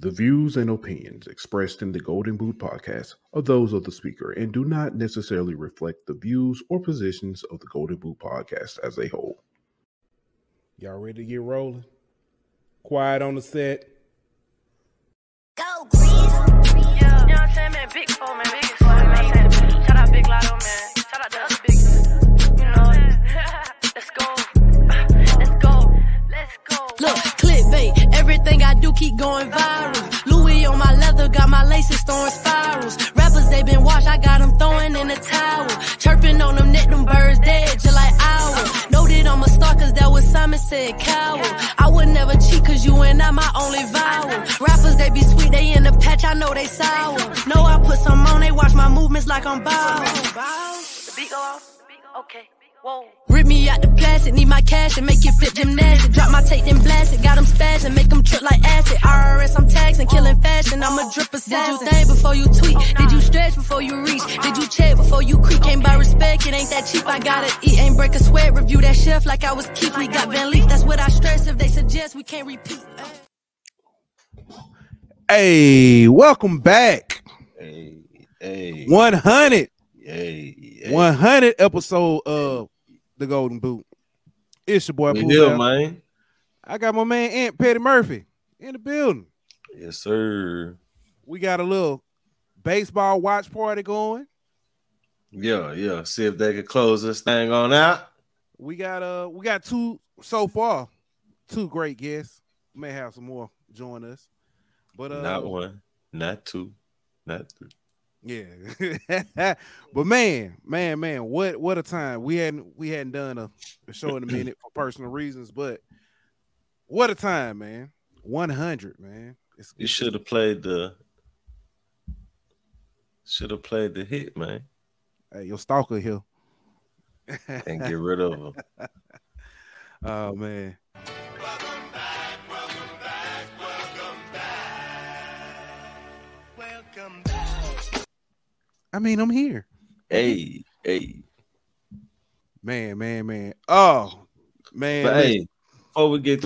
The views and opinions expressed in the Golden Boot Podcast are those of the speaker and do not necessarily reflect the views or positions of the Golden Boot Podcast as a whole. Y'all ready to get rolling? Quiet on the set. Go green. Yeah, you know what I'm saying, man? Big four, man. Biggest four, man. Shout out Big Lotto, man. Shout out the other big, you know. Let's go. Let's go. Let's go. Look, clickbait. Everything I do keep going viral. Louis on my leather, got my laces throwing spirals. Rappers, they been washed, I got them throwing in the towel. Chirping on them neck, them birds dead, just like owl. Noted I'm a star, cause that was Simon said, coward. I would never cheat, cause you and I my only vowel. Rappers, they be sweet, they in the patch, I know they sour. Know I put some on, they watch my movements like I'm Bow. The beat go off, okay. Rip me out the plastic, need my cash and make it flip gymnastic. Drop my tape then blast it, got them spaz and make them trip like acid. IRS, I'm taxing, killing fashion, I'm a drip assassin. Did you think before you tweet? Did you stretch before you reach? Did you check before you creep? Came by respect, it ain't that cheap, I gotta eat. Ain't break a sweat, review that chef like I was Keith. We got Van Leaf, that's what I stress, if they suggest we can't repeat. Hey, welcome back. Hey. 100. Hey. 100 episode of The Golden Boot. It's your boy Pooh, man. I got my man Aunt Petty Murphy in the building. Yes, sir. We got a little baseball watch party going. Yeah. See if they can close this thing on out. We got two so far. Two great guests. We may have some more join us, but not one, not two, not three. Yeah, but man, what a time. We hadn't done a show in a minute for personal reasons, but what a time, man. 100, man. You should have played the hit, man. Hey, your stalker here. And get rid of him. Oh man. I mean, I'm here. Hey. Man. Oh, man. But hey, before we get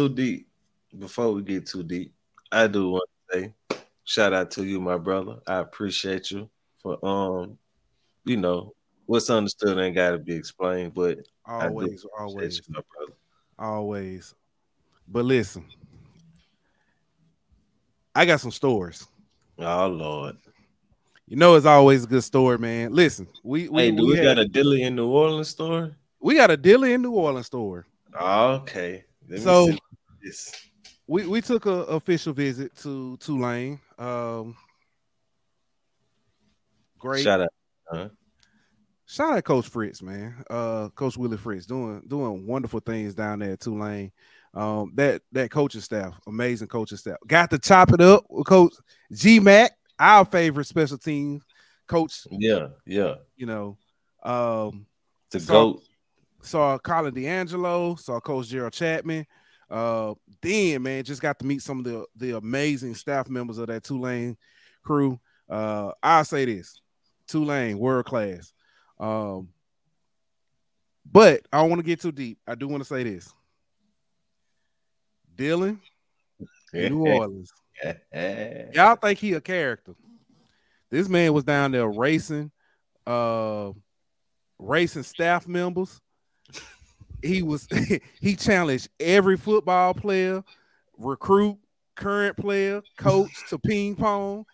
too deep, I do want to say shout out to you, my brother. I appreciate you for, you know, what's understood ain't got to be explained, but always, you, my brother. Always. But listen, I got some stories. Oh, Lord. You know, it's always a good story, man. Listen, we got a Dilly in New Orleans store? We got a Dilly in New Orleans store. Okay. So we took an official visit to Tulane. Great. Shout out. Huh? Shout out Coach Fritz, man. Coach Willie Fritz doing wonderful things down there at Tulane. That coaching staff, amazing coaching staff. Got to chop it up with Coach G-Mac. Our favorite special team coach. Yeah. You know, the GOAT. Saw Colin D'Angelo, saw Coach Gerald Chapman. Then, man, just got to meet some of the amazing staff members of that Tulane crew. I'll say this, Tulane, world class. But I don't want to get too deep. I do want to say this. Dylan, New Orleans. Y'all think he a character? This man was down there racing staff members. He challenged every football player, recruit, current player, coach to ping pong.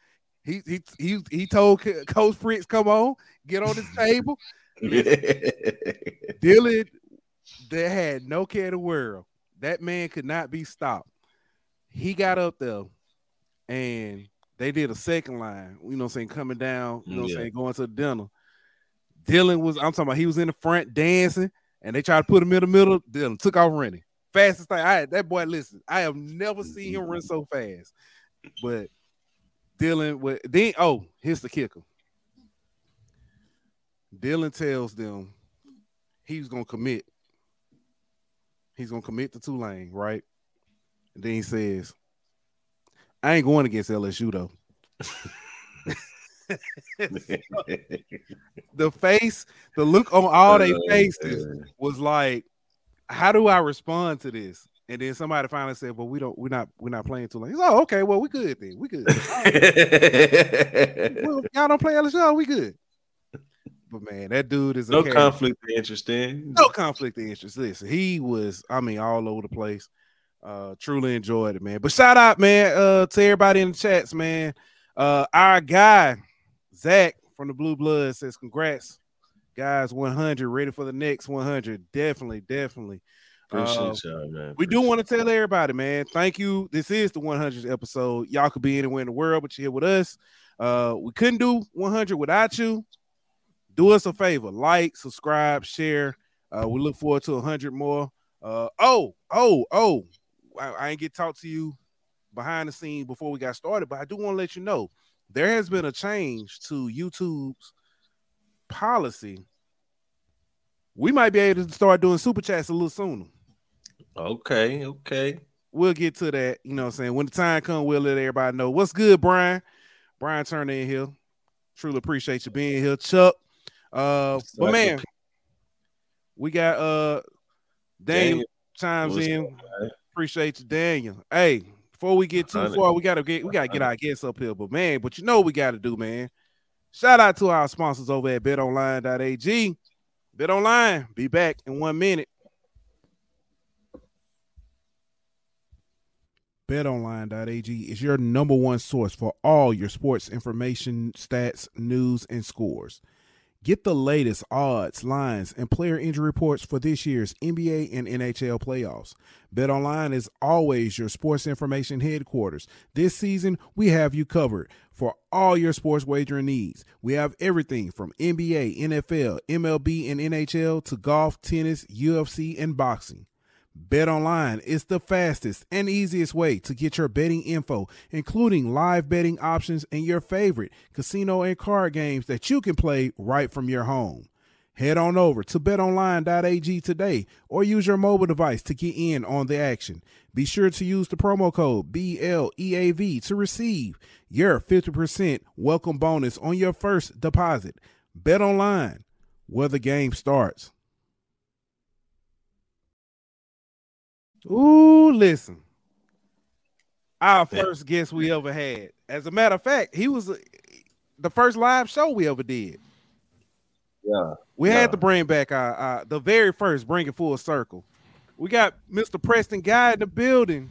He told Coach Fritz, "Come on, get on this table." Dylan, that had no care in the world. That man could not be stopped. He got up there. And they did a second line, you know what I'm saying, coming down, you know what I'm saying, going to dinner. Dylan was, I'm talking about, he was in the front dancing, and they tried to put him in the middle. Dylan took off running. Fastest thing. That boy, listen, I have never seen him run so fast. But here's the kicker. Dylan tells them he's going to commit. He's going to commit to Tulane, right? And then he says, I ain't going against LSU, though. The look on all their faces was like, how do I respond to this? And then somebody finally said, "Well, we're not playing Tulane." He's like, "Oh, okay. Well, we good then. We good. Right. Well, y'all don't play LSU. We good." But man, that dude is conflict of interest. No conflict of interest. Listen, he was, I mean, all over the place. Truly enjoyed it, man. But shout out, man, to everybody in the chats, man. Our guy Zach from the Blue Blood says, "Congrats, guys! 100, ready for the next 100. Definitely." Appreciate y'all, man. We do want to tell everybody, man, thank you. This is the 100th episode. Y'all could be anywhere in the world, but you're here with us. We couldn't do 100 without you. Do us a favor. Like, subscribe, share. We look forward to 100 more. I ain't get to talk to you behind the scenes before we got started, but I do want to let you know there has been a change to YouTube's policy. We might be able to start doing super chats a little sooner. Okay. We'll get to that. You know what I'm saying? When the time comes, we'll let everybody know. What's good, Brian? Brian Turner in here. Truly appreciate you being here, Chuck. But man, we got Daniel chimes in. Appreciate you, Daniel. Hey, before we get too far, we gotta get our guests up here. But man, but you know what we gotta do, man. Shout out to our sponsors over at BetOnline.ag. BetOnline, be back in 1 minute. BetOnline.ag is your number one source for all your sports information, stats, news, and scores. Get the latest odds, lines, and player injury reports for this year's NBA and NHL playoffs. BetOnline is always your sports information headquarters. This season, we have you covered for all your sports wagering needs. We have everything from NBA, NFL, MLB, and NHL to golf, tennis, UFC, and boxing. BetOnline is the fastest and easiest way to get your betting info, including live betting options and your favorite casino and card games that you can play right from your home. Head on over to betonline.ag today or use your mobile device to get in on the action. Be sure to use the promo code BLEAV to receive your 50% welcome bonus on your first deposit. BetOnline, where the game starts. Ooh, listen. Our first guest we ever had. As a matter of fact, he was the first live show we ever did. Yeah. We had to bring back the very first, bring it full circle. We got Mr. Preston Guy in the building.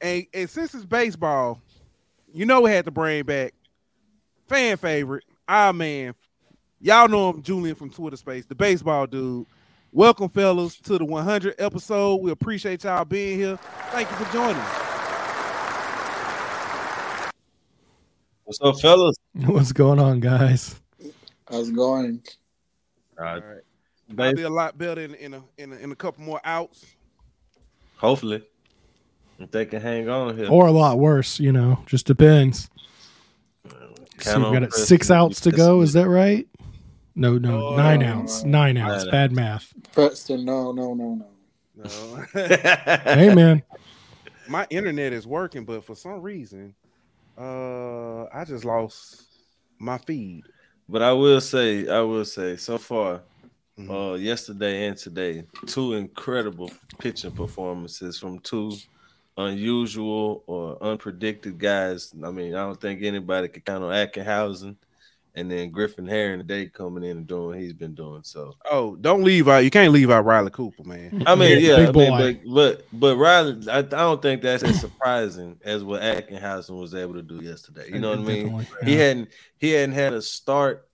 And since it's baseball, you know we had to bring back fan favorite, our man. Y'all know him, Julian from Twitter Space, the baseball dude. Welcome, fellas, to the 100th episode. We appreciate y'all being here. Thank you for joining us. What's up, fellas? What's going on, guys? How's it going? All right. That'll be a lot better in a couple more outs. Hopefully. If they can hang on here. Or a lot worse, you know. Just depends. So we've got 6 outs to go. Is that right? No, 9 ounce. 9 ounce. Bad math. Preston, no. Hey, man. My internet is working, but for some reason, I just lost my feed. But I will say, so far, yesterday and today, 2 incredible pitching performances from 2 unusual or unpredicted guys. I mean, I don't think anybody could count on Ackenhausen. And then Griffin Herring today coming in and doing what he's been doing. So don't leave out. You can't leave out Riley Cooper, man. I mean, but Riley, I don't think that's as surprising as what Ackenhausen was able to do yesterday. You know what I mean? Yeah. He hadn't had a start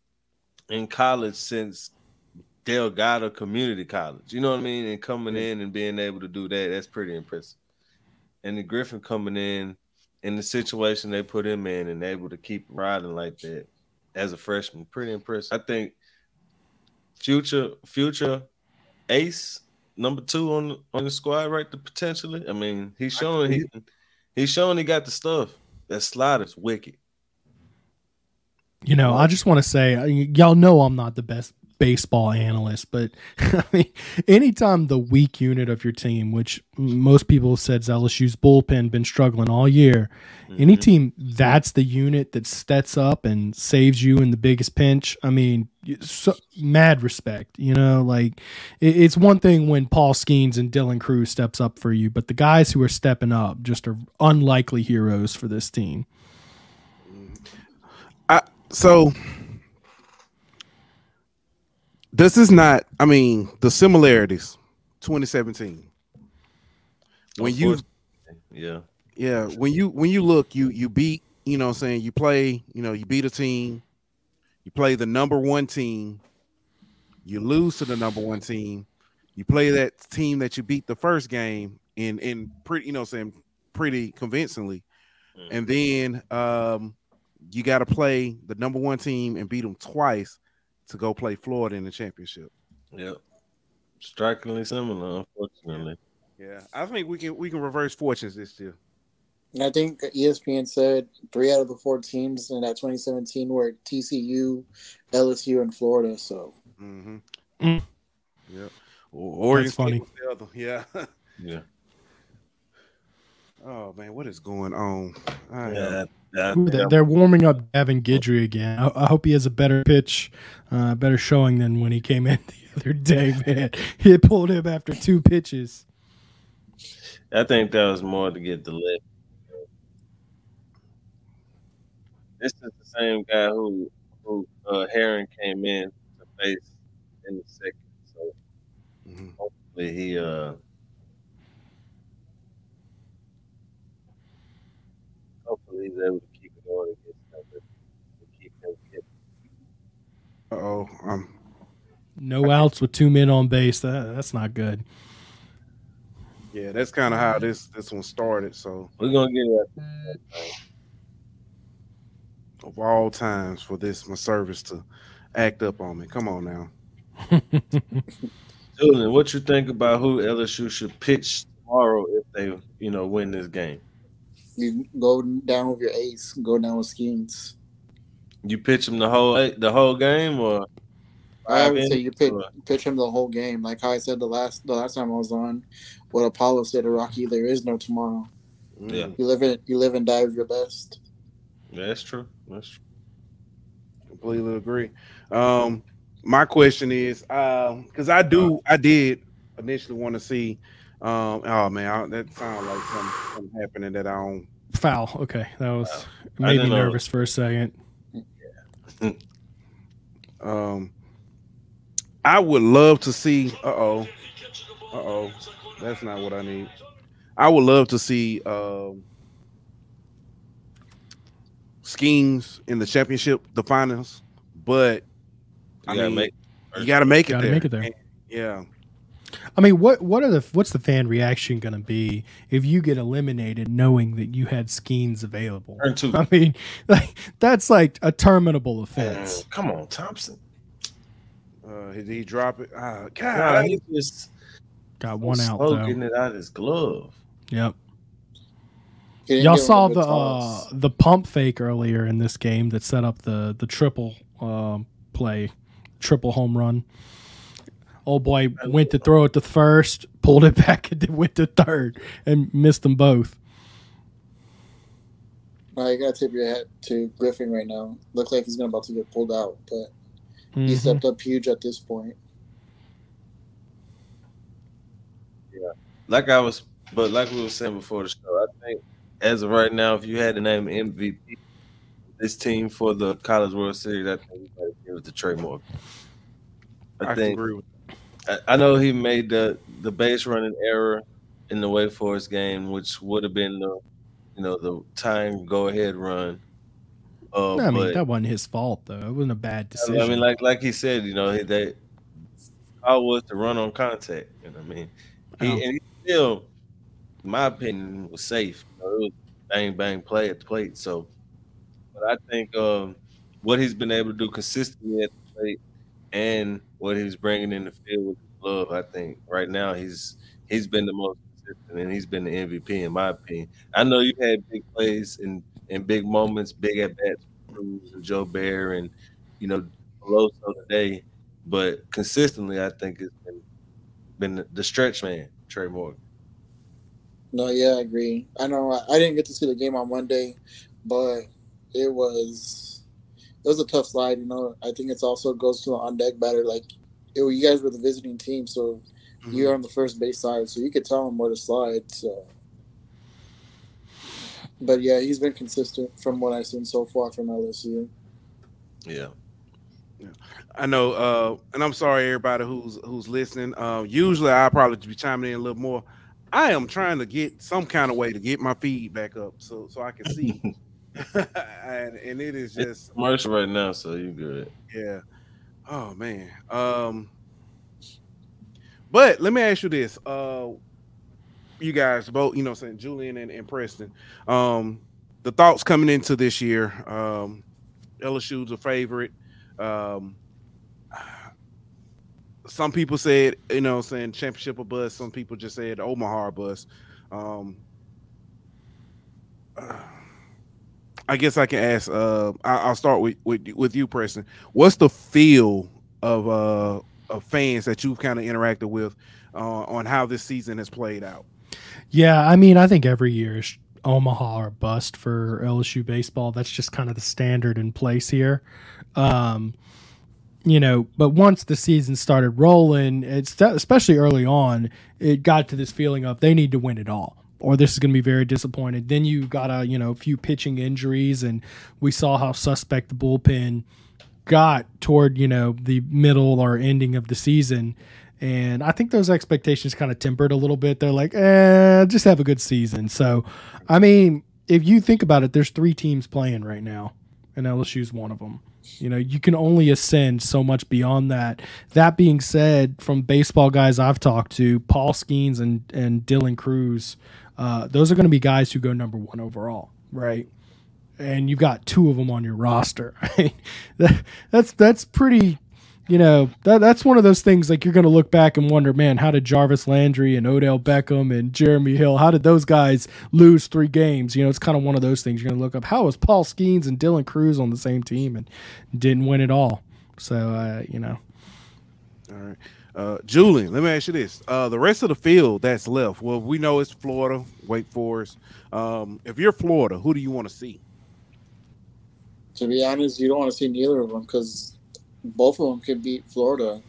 in college since Delgado Community College. You know what I mean? And coming in and being able to do that's pretty impressive. And the Griffin coming in the situation they put him in and able to keep riding like that. As a freshman, pretty impressive. I think future ace number 2 on the squad, right? Potentially, I mean, he's showing he got the stuff. That slider's wicked. You know, I just want to say, y'all know I'm not the best baseball analyst, but I mean, anytime the weak unit of your team, which most people said LSU's bullpen been struggling all year, any team that's the unit that steps up and saves you in the biggest pinch, I mean, so, mad respect, you know, like it's one thing when Paul Skenes and Dylan Crews steps up for you, but the guys who are stepping up just are unlikely heroes for this team. This is not, I mean, the similarities, 2017. When you look, you beat, you know what I'm saying, you play, you know, you beat a team, you play the number one team, you lose to the number one team, you play that team that you beat the first game in pretty, you know what I'm saying, pretty convincingly. And then you got to play the number one team and beat them twice to go play Florida in the championship. Yep. Strikingly similar, unfortunately. Yeah. I think we can reverse fortunes this year. And I think ESPN said 3 out of the 4 teams in that 2017 were TCU, LSU, and Florida. So. Mm-hmm. Mm. Yeah. Oregon's funny. Yeah. Yeah. Oh man, what is going on? They're warming up Gavin Guidry again. I hope he has a better pitch, better showing than when he came in the other day, man. He pulled him after 2 pitches. I think that was more to get the lift. This is the same guy who Heron came in to face in the second. So hopefully he hopefully he's able to keep it on and keep him hit. Uh-oh. No outs with 2 men on base. That's not good. Yeah, that's kind of how this one started. So we're going to get that. Of all times for this, my service to act up on me. Come on now. Julian, what you think about who LSU should pitch tomorrow if they, you know, win this game? You go down with your ace. Go down with Skenes. You pitch him the whole game, or I would say you pitch him the whole game. Like how I said the last time I was on, what Apollo said to Rocky, there is no tomorrow. Yeah, you live and die with your best. Yeah, that's true. That's true. Completely agree. My question is, because I did initially want to see. Oh man, that sounds like something happening that I don't. Foul. Okay, that was made me nervous for a second. Yeah. I would love to see. That's not what I need. I would love to see Skenes in the championship, the finals, but you gotta make it there. And, yeah. I mean, what's the fan reaction going to be if you get eliminated knowing that you had Skenes available? I mean, like, that's like a terminable offense. Come on, Thompson. Did he drop it? God, he just got one out. Though. Getting it out of his glove. Yep. Y'all saw the pump fake earlier in this game that set up the triple triple home run. Old boy went to throw it to first, pulled it back, and then went to third, and missed them both. You got to tip your hat to Griffin right now. Looks like he's about to get pulled out, but he stepped up huge at this point. Yeah, like we were saying before the show, I think as of right now, if you had to name MVP this team for the College World Series, I think you got to give it to Trey Morgan. I agree with. I know he made the base running error in the Wake Forest game, which would have been the tying go ahead run. That wasn't his fault though. It wasn't a bad decision. I mean, like he said, you know, that I was to run on contact. You know what I mean? He still, in my opinion, was safe. You know, it was bang bang play at the plate. So, but I think what he's been able to do consistently at the plate and what he's bringing in the field with his glove, I think right now he's been the most consistent and he's been the MVP in my opinion. I know you've had big plays and big moments, big at bats, Cruz and Joe Bear and you know Peloso today, But consistently, I think it's been the stretch man, Trey Morgan. No, yeah, I agree. I know I didn't get to see the game on Monday, but it was a tough slide. You know, I think it also goes to an on-deck batter. Like, you guys were the visiting team, so you're on the first base side, so you could tell him where to slide. So. But, yeah, he's been consistent from what I've seen so far from LSU. Yeah. Yeah. I know, and I'm sorry, everybody who's listening. Usually I'll probably be chiming in a little more. I am trying to get some kind of way to get my feed back up so I can see. and it is just commercial right now, so you good. Yeah. Oh, man. But let me ask you this. You guys both, you know what I'm saying, Julian and Preston, the thoughts coming into this year, LSU's a favorite. Some people said, you know, saying championship or bust. Some people just said Omaha bust. I guess I can ask. I'll start with you, Preston. What's the feel of fans that you've kind of interacted with on how this season has played out? Yeah, I mean, I think every year is Omaha or bust for LSU baseball. That's just kind of the standard in place here. You know, but once the season started rolling, especially early on, it got to this feeling of they need to win it all, or this is going to be very disappointed. Then you got a few pitching injuries, and we saw how suspect the bullpen got toward, you know, the middle or ending of the season. And I think those expectations kind of tempered a little bit. They're like, just have a good season. So, I mean, if you think about it, there's three teams playing right now, and LSU's one of them. You know, you can only ascend so much beyond that. That being said, from baseball guys I've talked to, Paul Skenes and Dylan Crews, those are going to be guys who go number one overall, right? And you've got two of them on your roster. Right? That's pretty... You know, that's one of those things like you're going to look back and wonder, man, how did Jarvis Landry and Odell Beckham and Jeremy Hill, how did those guys lose three games? You know, it's kind of one of those things you're going to look up. How was Paul Skenes and Dylan Crews on the same team and didn't win it all? So, you know. All right. Julian, let me ask you this. The rest of the field that's left, well, we know it's Florida, Wake Forest. If you're Florida, who do you want to see? To be honest, you don't want to see neither of them because – both of them could beat Florida.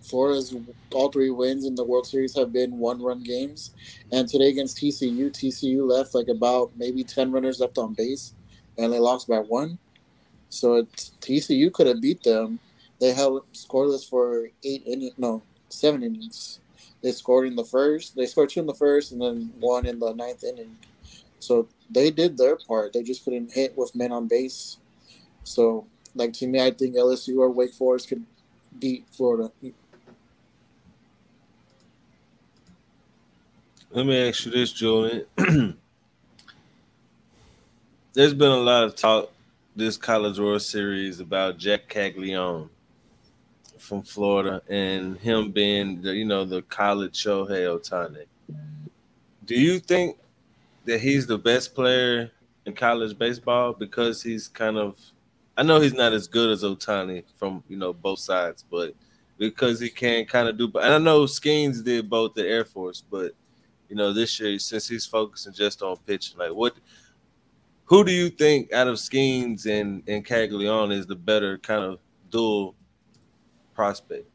Florida's all three wins in the World Series have been one-run games. And today against TCU left like about maybe 10 runners left on base, and they lost by one. So TCU could have beat them. They held scoreless for 7 innings. They scored in the first. They scored two in the first and then one in the ninth inning. So they did their part. They just couldn't hit with men on base. So... Like, to me, I think LSU or Wake Forest could beat Florida. Let me ask you this, Julian. There's been a lot of talk this College World Series about Jack Caglione from Florida and him being, the college Shohei Ohtani. Do you think that he's the best player in college baseball because he's kind of – I know he's not as good as Ohtani from, both sides, but because he can kind of do – and I know Skenes did both at Air Force, but, this year, since he's focusing just on pitching, like who do you think out of Skenes and Caglione is the better kind of dual prospect?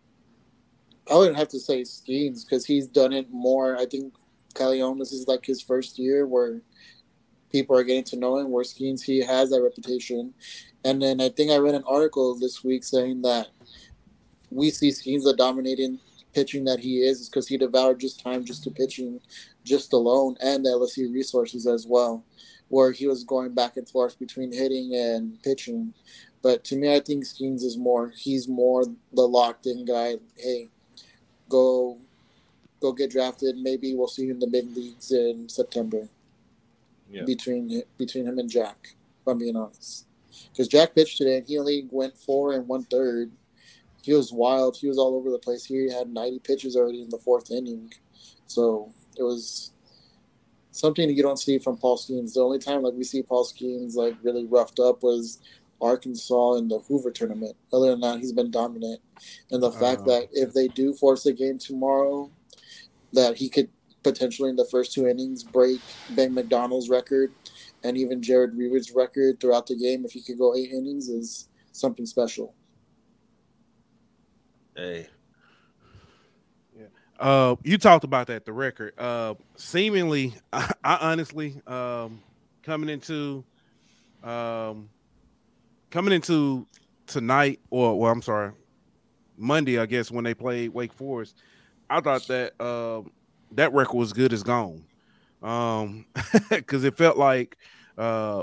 I wouldn't have to say Skenes because he's done it more. I think Caglione, this is like his first year where people are getting to know him, where Skenes, he has that reputation. And then I think I read an article this week saying that we see Skenes the dominating pitching that he is because he devoured just time just to pitching just alone and the LSU resources as well, where he was going back and forth between hitting and pitching. But to me, I think Skenes he's more the locked-in guy. Hey, go get drafted. Maybe we'll see you in the big leagues in September. Yeah. Between him and Jack, if I'm being honest. Because Jack pitched today, and he only went 4 1/3. He was wild. He was all over the place. He had 90 pitches already in the fourth inning. So it was something you don't see from Paul Skenes. The only time, we see Paul Skenes, really roughed up was Arkansas in the Hoover tournament. Other than that, he's been dominant. And the fact that if they do force a game tomorrow, that he could potentially in the first two innings break Ben McDonald's record and even Jared Reeves' record throughout the game, if he could go 8 innings, is something special. Hey. You talked about that, the record. Seemingly, I honestly, coming into tonight, Monday, I guess, when they played Wake Forest, I thought that that record was good as gone. Because it felt like the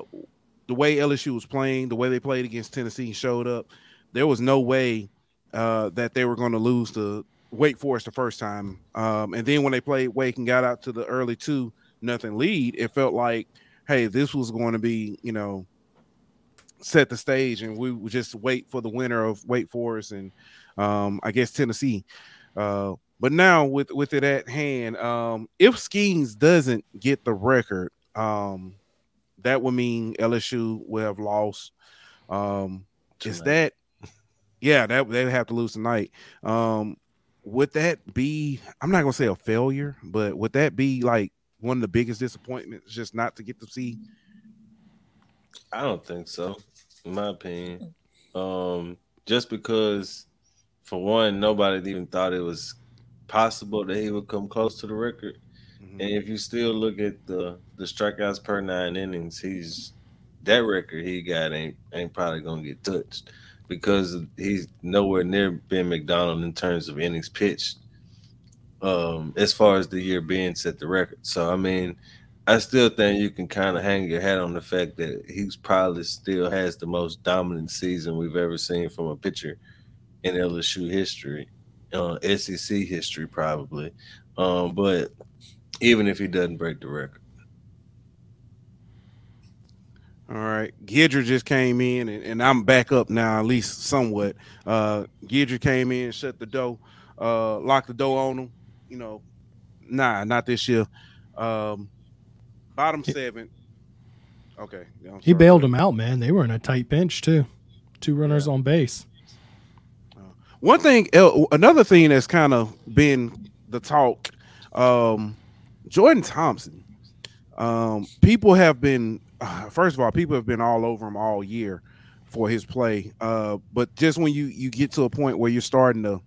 way LSU was playing, the way they played against Tennessee and showed up, there was no way that they were going to lose to Wake Forest the first time. And then when they played Wake and got out to the early 2-0 lead, it felt like, hey, this was going to be, you know, set the stage, and we would just wait for the winner of Wake Forest and I guess Tennessee. But now with it at hand, if Skenes doesn't get the record, that would mean LSU will have lost. They would have to lose tonight. Would that be, I'm not going to say a failure, but would that be like one of the biggest disappointments just not to get to see? I don't think so, in my opinion. Just because, for one, nobody even thought it was possible that he would come close to the record. Mm-hmm. And if you still look at the strikeouts per 9 innings, that record he got ain't probably going to get touched, because he's nowhere near Ben McDonald in terms of innings pitched as far as the year Ben set the record. So, I mean, I still think you can kind of hang your hat on the fact that he's probably still has the most dominant season we've ever seen from a pitcher in LSU history, SEC history probably. But even if he doesn't break the record. All right, Guidry just came in, and I'm back up now, at least somewhat. Guidry came in, shut the door, locked the door on him. You know, nah, not this year. Bottom seven. Okay. He bailed him out, man. They were in a tight bench, too. 2 runners on base. Another thing that's kind of been the talk, Jordan Thompson. People have been... First of all, people have been all over him all year for his play. But just when you get to a point where you're starting to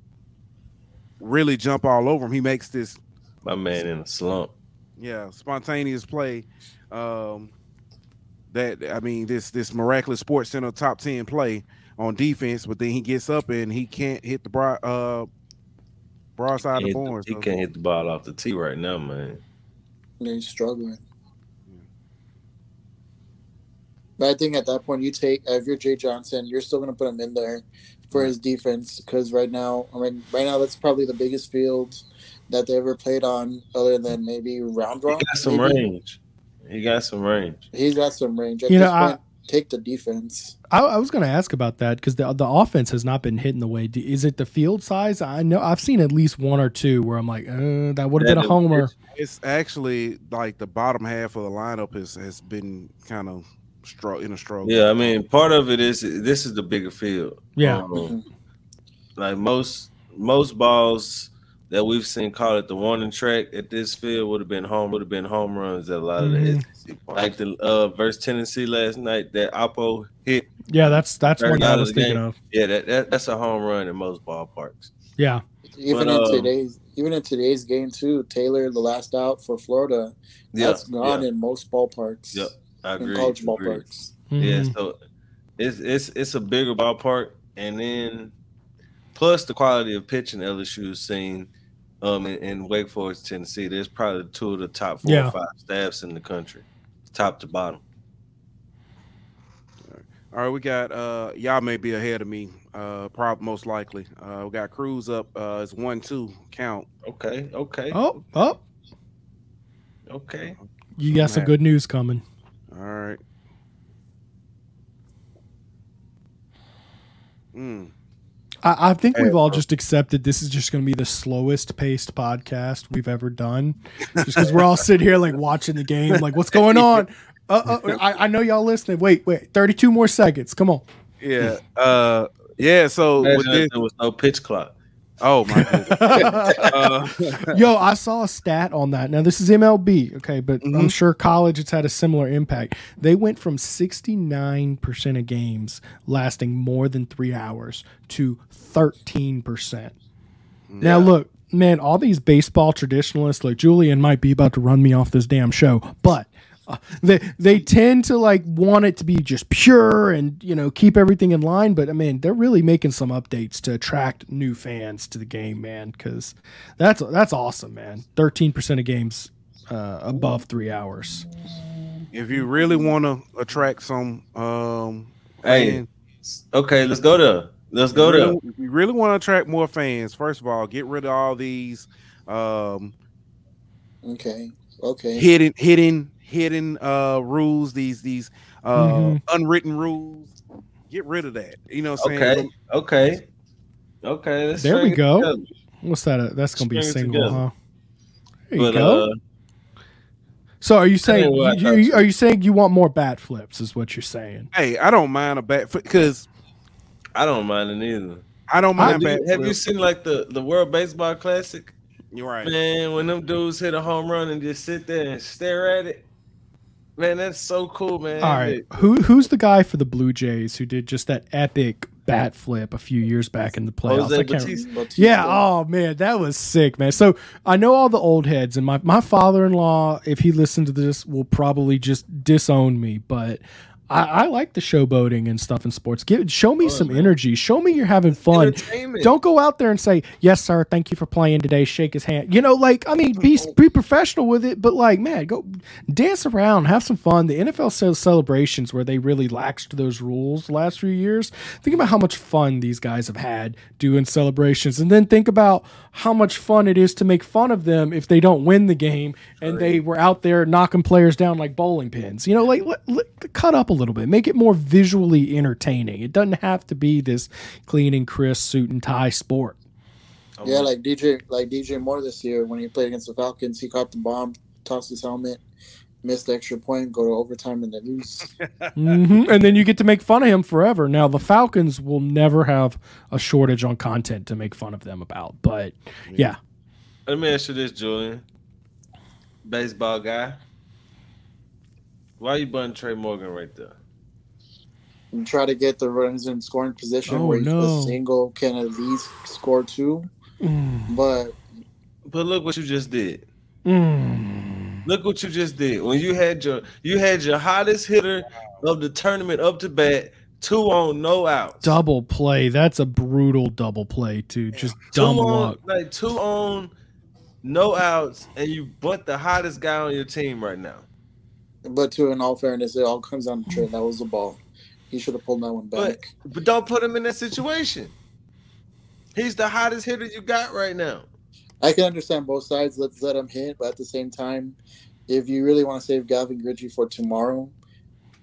really jump all over him, he makes this. My man in a slump. Yeah, spontaneous play. This miraculous Sports Center top 10 play on defense, but then he gets up and he can't hit the broad side of the boards. He can't hit the ball off the tee right now, man. Yeah, he's struggling. But I think at that point, if you're Jay Johnson, you're still going to put him in there for his defense, because right now that's probably the biggest field that they ever played on, other than maybe Round Rock. He's got some range. At this point, take the defense. I was going to ask about that, because the offense has not been hitting the way. Is it the field size? I know I've seen at least one or two where I'm like, that would have been a homer. It's actually like the bottom half of the lineup has been kind of – in a struggle. Yeah, I mean, part of it is this is the bigger field. Yeah. Like most balls that we've seen called at the warning track at this field would have been home runs at a lot of the SEC. Like the versus Tennessee last night, that Oppo hit. Yeah, that's one I was thinking of. Yeah, that's a home run in most ballparks. Yeah. Even in today's game too, Taylor, the last out for Florida, that's gone in most ballparks. Yep. I agree. College ballparks. Mm-hmm. Yeah, so it's a bigger ballpark, and then plus the quality of pitching LSU has seen in Wake Forest, Tennessee. There's probably 2 of the top 4 or 5 staffs in the country, top to bottom. All right, we got y'all may be ahead of me, probably most likely. We got Crews up. It's 1-2 count. Okay. Oh. Okay. You got some good news coming. All right. I think we've all just accepted this is just going to be the slowest paced podcast we've ever done, just because we're all sitting here like watching the game, like what's going on? I know y'all listening. Wait, 32 more seconds. Come on. Yeah. Yeah. So with this, there was no pitch clock. Oh my goodness. Yo, I saw a stat on that. Now this is MLB, okay, but I'm sure college it's had a similar impact. They went from 69% of games lasting more than 3 hours to 13%. Yeah. Now look, man, all these baseball traditionalists like Julian might be about to run me off this damn show, but they tend to like want it to be just pure and, you know, keep everything in line. But I mean, they're really making some updates to attract new fans to the game, man. Because that's awesome, man. 13% of games above 3 hours. If you really want to attract some, hey, fans, okay, let's go to. If you really want to attract more fans, first of all, get rid of all these. Okay. Hidden rules, these unwritten rules. Get rid of that. You know what I'm saying? Okay. Let's there we go. Together. What's that? That's going to be a single, huh? There you go. So are you saying you want more bat flips is what you're saying? Hey, I don't mind a bat flip because I don't mind it either. I don't mind bat flips. Have you seen like the World Baseball Classic? You're right. Man, when them dudes hit a home run and just sit there and stare at it, man, that's so cool, man. All right. Who's the guy for the Blue Jays who did just that epic bat flip a few years back in the playoffs? Bautista. Yeah, oh, man, that was sick, man. So I know all the old heads, and my father-in-law, if he listened to this, will probably just disown me, but I like the showboating and stuff in sports. Show me some energy. Show me you're having fun. Don't go out there and say, yes, sir, thank you for playing today. Shake his hand. You know, like, I mean, be professional with it, but, like, man, go dance around. Have some fun. The NFL celebrations where they really laxed those rules the last few years. Think about how much fun these guys have had doing celebrations, and then think about how much fun it is to make fun of them if they don't win the game and they were out there knocking players down like bowling pins. You know, like, cut up a little bit, make it more visually entertaining. It doesn't have to be this clean and crisp suit and tie sport. Yeah, like DJ Moore this year when he played against the Falcons, he caught the bomb, tossed his helmet, missed the extra point, go to overtime, and they lose. And then you get to make fun of him forever. Now the Falcons will never have a shortage on content to make fun of them about, but yeah. Let me ask you this, Julian, baseball guy. Why are you bunting Trey Morgan right there? And try to get the runners in scoring position where he's a single can at least score two. But look what you just did. Look what you just did. When you had your hottest hitter of the tournament up to bat, 2 on, no outs. Double play. That's a brutal double play, too. Just dumb luck. Like 2 on, no outs, and you bunt the hottest guy on your team right now. But in all fairness, it all comes down to Trey. That was the ball. He should have pulled that one back. But don't put him in that situation. He's the hottest hitter you got right now. I can understand both sides. Let's let him hit. But at the same time, if you really want to save Gavin Guidry for tomorrow,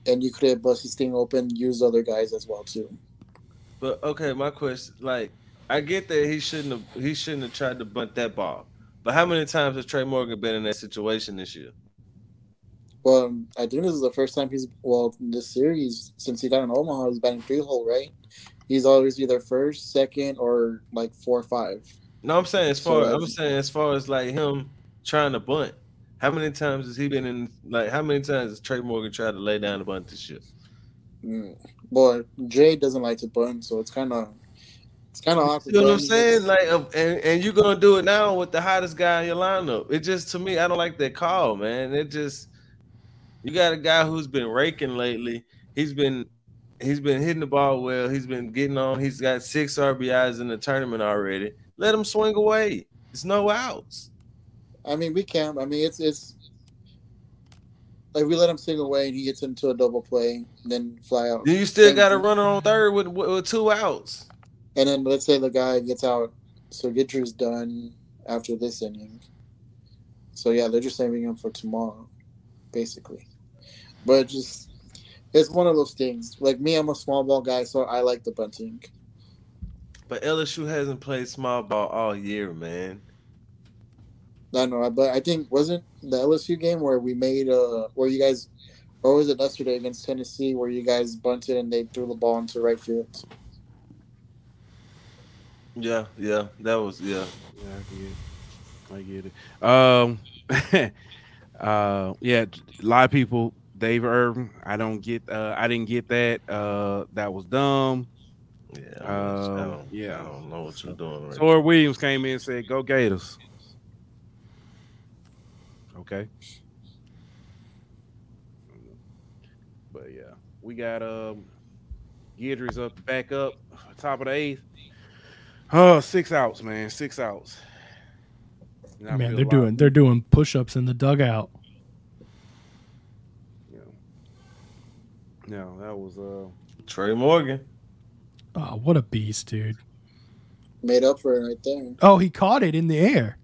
and you could have busted his thing open, use other guys as well too. But okay, my question, like, I get that he shouldn't have tried to bunt that ball. But how many times has Trey Morgan been in that situation this year? Well, I think this is the first time in this series, since he got in Omaha, he's batting 3-hole, right? He's always either first, second, or like 4 or 5. No, I'm saying as far as like him trying to bunt, how many times has he been in? Like, how many times has Trey Morgan tried to lay down the bunt this year? Well, Jay doesn't like to bunt, so it's kind of awkward. You know what I'm saying? Like, and you're gonna do it now with the hottest guy in your lineup. It just, to me, I don't like that call, man. It just. You got a guy who's been raking lately. He's been hitting the ball well. He's been getting on. He's got 6 RBIs in the tournament already. Let him swing away. It's no outs. I mean, we can't. I mean, it's like we let him swing away and he gets into a double play, and then fly out. Then you still got a runner on third with 2 outs. And then let's say the guy gets out. So Guidry's done after this inning. So yeah, they're just saving him for tomorrow. Basically, but just it's one of those things. Like me, I'm a small ball guy, so I like the bunting. But LSU hasn't played small ball all year, man. I know, but I think wasn't the LSU game where you guys or was it yesterday against Tennessee where you guys bunted and they threw the ball into right field? Yeah, that was, I get it. A lot of people, Dave Irvin, I didn't get that. That was dumb. Yeah. I don't know what you're doing. Right. Tor Williams came in and said, "Go Gators." Okay. But yeah, we got Guidry's back up, top of the eighth. Oh, 6 outs, man. 6 outs. Man, they're doing push-ups in the dugout. Yeah. No, that was Trey Morgan. Oh, what a beast, dude. Made up for it right there. Oh, he caught it in the air.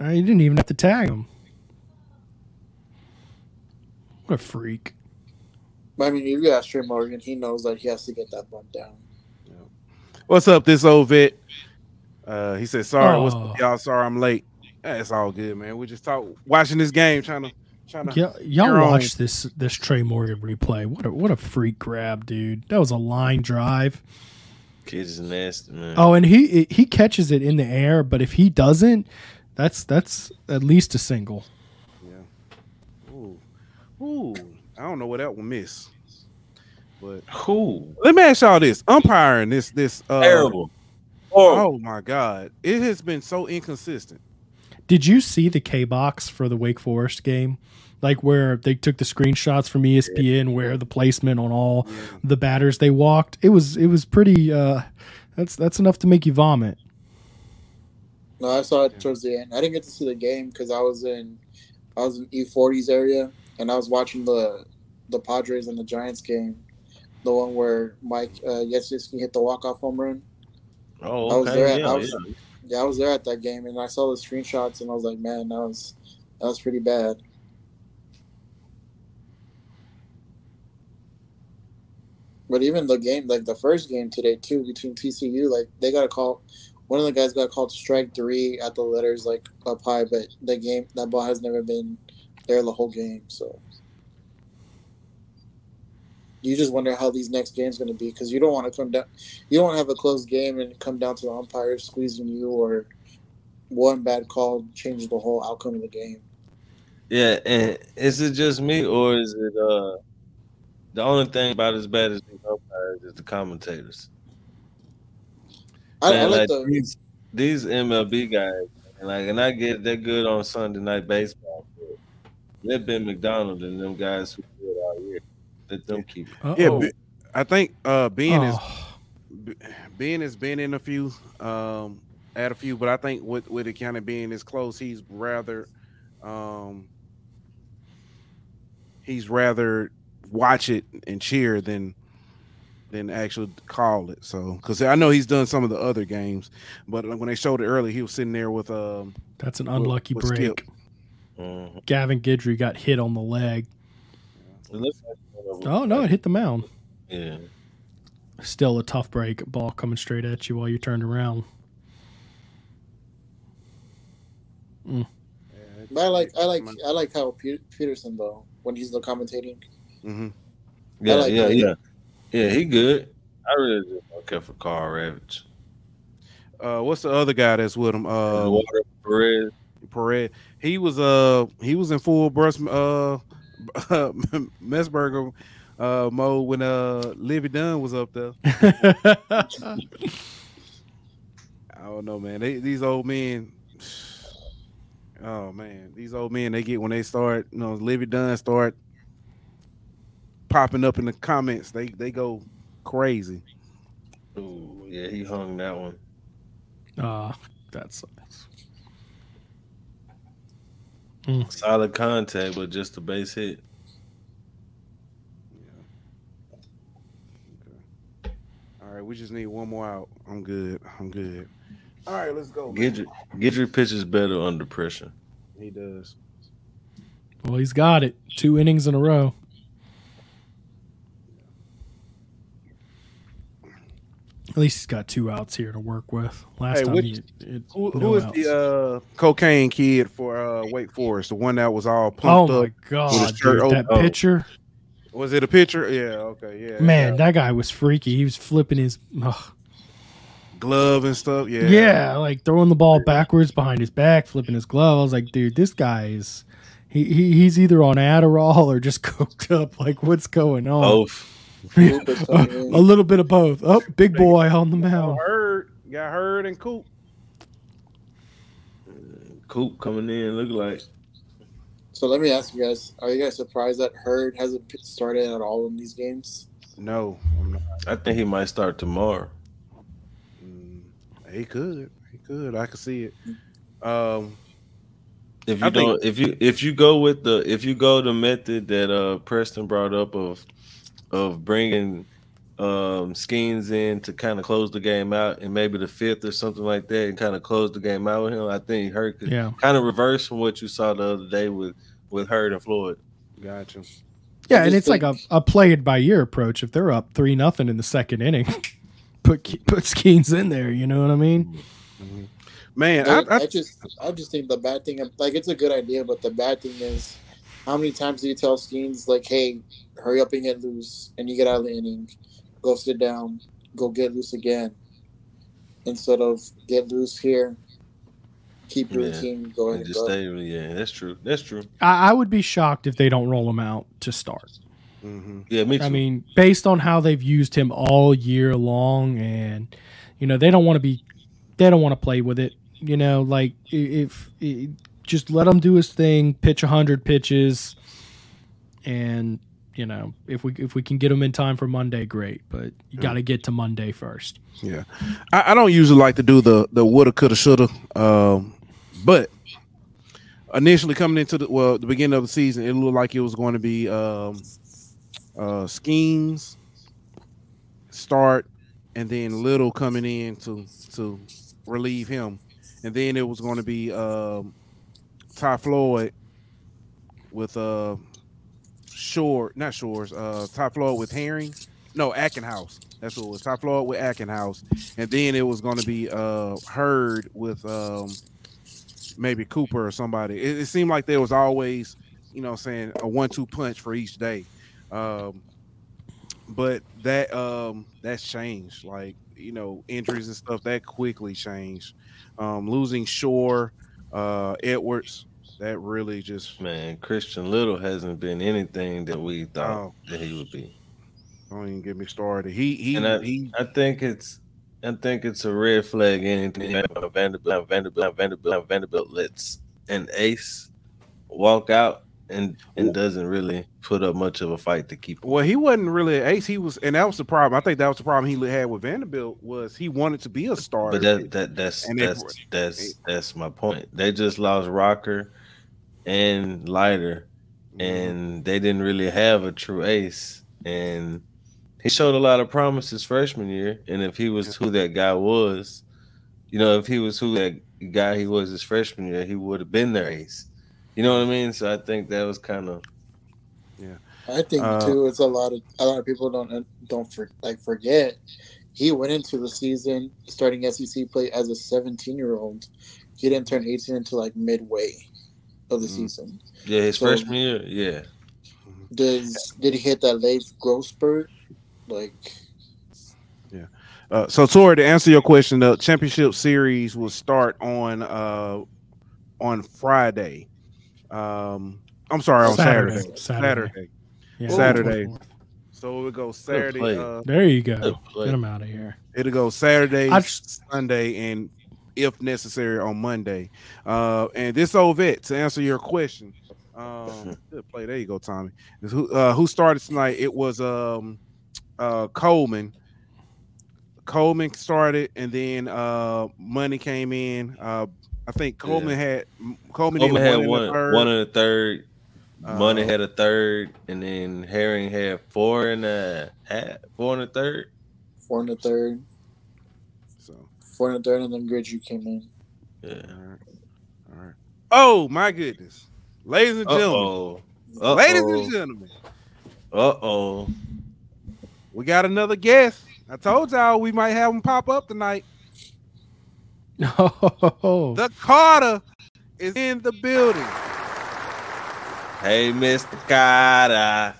He didn't even have to tag him. What a freak. I mean, you got Trey Morgan. He knows that he has to get that bunt down. What's up, this old vet? He said, "Sorry, what's up, y'all? Sorry, I'm late." It's all good, man. We just watching this game, trying to. Yeah, y'all watch this Trey Morgan replay. What a freak grab, dude! That was a line drive. Kid is nasty, man. Oh, and he catches it in the air, but if he doesn't, that's at least a single. Yeah. Ooh. I don't know what that will miss. But who? Let me ask y'all this. Umpiring this terrible. Oh my God. It has been so inconsistent. Did you see the K-Box for the Wake Forest game? Like where they took the screenshots from ESPN where the placement on all the batters they walked. It was pretty that's enough to make you vomit. No, I saw it towards the end. I didn't get to see the game because I was in E40's area and I was watching the Padres and the Giants game. The one where Mike Yetzinski hit the walk-off home run. Oh, okay. I was there at that game, and I saw the screenshots, and I was like, man, that was pretty bad. But even the game, like the first game today, too, between TCU, like they got a call. One of the guys got called strike three at the letters, like up high, but that ball has never been there the whole game, so. You just wonder how these next games going to be because you don't want to come down. You don't have a close game and come down to the umpire squeezing you or one bad call changes the whole outcome of the game. Yeah, and is it just me or is it the only thing about as bad as the umpires is the commentators? I like these MLB guys, and I get they're good on Sunday Night Baseball. They're Ben McDonald and them guys who do it all year. Don't keep. Yeah, I think Ben has been in a few, but I think with it kind of being this close, he's rather watch it and cheer than actually call it. So, because I know he's done some of the other games, but when they showed it early, he was sitting there with that's an unlucky break. Mm-hmm. Gavin Guidry got hit on the leg. Oh, no, it hit the mound. Yeah. Still a tough break. Ball coming straight at you while you turned around. Mm. Yeah, but I like how Peterson, though, when he's the commentating. Mm-hmm. Yeah, Yeah, he good. I really don't care for Carl Ravage. What's the other guy that's with him? Perez. He was in full breast Messberger mode when Livy Dunn was up there. I don't know, man. These old men they get when they start, Livy Dunn start popping up in the comments. They go crazy. Ooh, yeah, he hung that one. That's solid contact, but just a base hit. Yeah. Okay. All right, we just need one more out. I'm good. All right, let's go. Guidry pitches better under pressure. He does. Well, he's got it. 2 innings in a row. At least he's got two outs here to work with. Who was the cocaine kid for Wake Forest? The one that was all pumped up. Oh, my God. Dude, that pitcher? Was it a pitcher? Yeah, okay, yeah. Man, that guy was freaky. He was flipping his glove and stuff. Yeah. Yeah, like throwing the ball backwards behind his back, flipping his glove. I was like, dude, this guy is he's either on Adderall or just coked up. Like, what's going on? A little bit of both. Oh, big boy on the mound. Got hurt and Coop. Coop coming in, look like. So let me ask you guys, are you guys surprised that Hurd hasn't started at all in these games? No, I'm not. I think he might start tomorrow. He could. I could see it. If you go the method that Preston brought up of bringing Skenes in to kind of close the game out, and maybe the fifth or something like that, and kind of close the game out with him, I think Hurd could kind of reverse from what you saw the other day with Hurd and Floyd. Gotcha. Yeah, and it's like a play-it-by-ear approach. If they're up 3-0 in the second inning, put Skenes in there. You know what I mean? Man, I just think the bad thing, like, it's a good idea, but the bad thing is, how many times do you tell Skenes, like, hey, hurry up and get loose, and you get out of the inning, go sit down, go get loose again, instead of get loose here, keep routine, go ahead and go. Yeah, that's true. I would be shocked if they don't roll him out to start. Mm-hmm. Yeah, me too. I mean, based on how they've used him all year long, and you know they don't want to play with it. You know, like if just let him do his thing, pitch 100 pitches, and you know if we can get him in time for Monday, great. But you got to get to Monday first. Yeah, I don't usually like to do the woulda, coulda, shoulda, but initially coming into the beginning of the season, it looked like it was going to be. Skenes start, and then Little coming in to relieve him, and then it was going to be Ty Floyd with Ty Floyd with Herring, no, Ackenhouse. That's what it was. Ty Floyd with Ackenhouse, and then it was going to be Hurd with maybe Cooper or somebody. It seemed like there was always, you know, what I'm saying, a 1-2 punch for each day. But that's changed. Like, you know, injuries and stuff that quickly changed. Losing Shore, Edwards, that really just Christian Little hasn't been anything that we thought that he would be. Don't even get me started. I think it's a red flag. Anything Vanderbilt lets an ace walk out. And doesn't really put up much of a fight to keep him. Well, he wasn't really an ace. He was, and that was the problem. I think that was the problem he had with Vanderbilt, was he wanted to be a starter. But that's my point. They just lost Rocker and Leiter, and they didn't really have a true ace. And he showed a lot of promise his freshman year. And if he was who that guy was, you know, if he was who that guy he was his freshman year, he would have been their ace. You know what I mean? So I think that was kind of, I think too, it's a lot of people don't forget. He went into the season starting SEC play as a 17-year-old. He didn't turn 18 until like midway of the season. Yeah, his freshman year. Yeah. Did he hit that late growth spurt? Like. Yeah. So Tori, to answer your question, the championship series will start on Friday. Saturday. Yeah. Saturday. So we go Saturday. There you go. Get them out of here. It'll go Saturday, Sunday, and if necessary on Monday. And this old vet, to answer your question, good play. There you go, Tommy. Who started tonight? It was Coleman. Coleman started, and then Money came in. I think Coleman had one in the third. Money had a third, and then Herring had four in the third. So 4 in the third, and then Guidry came in. Yeah. All right. Oh my goodness, ladies and gentlemen. We got another guest. I told y'all we might have him pop up tonight. Oh. The Carter is in the building. Hey, Mr. Carter.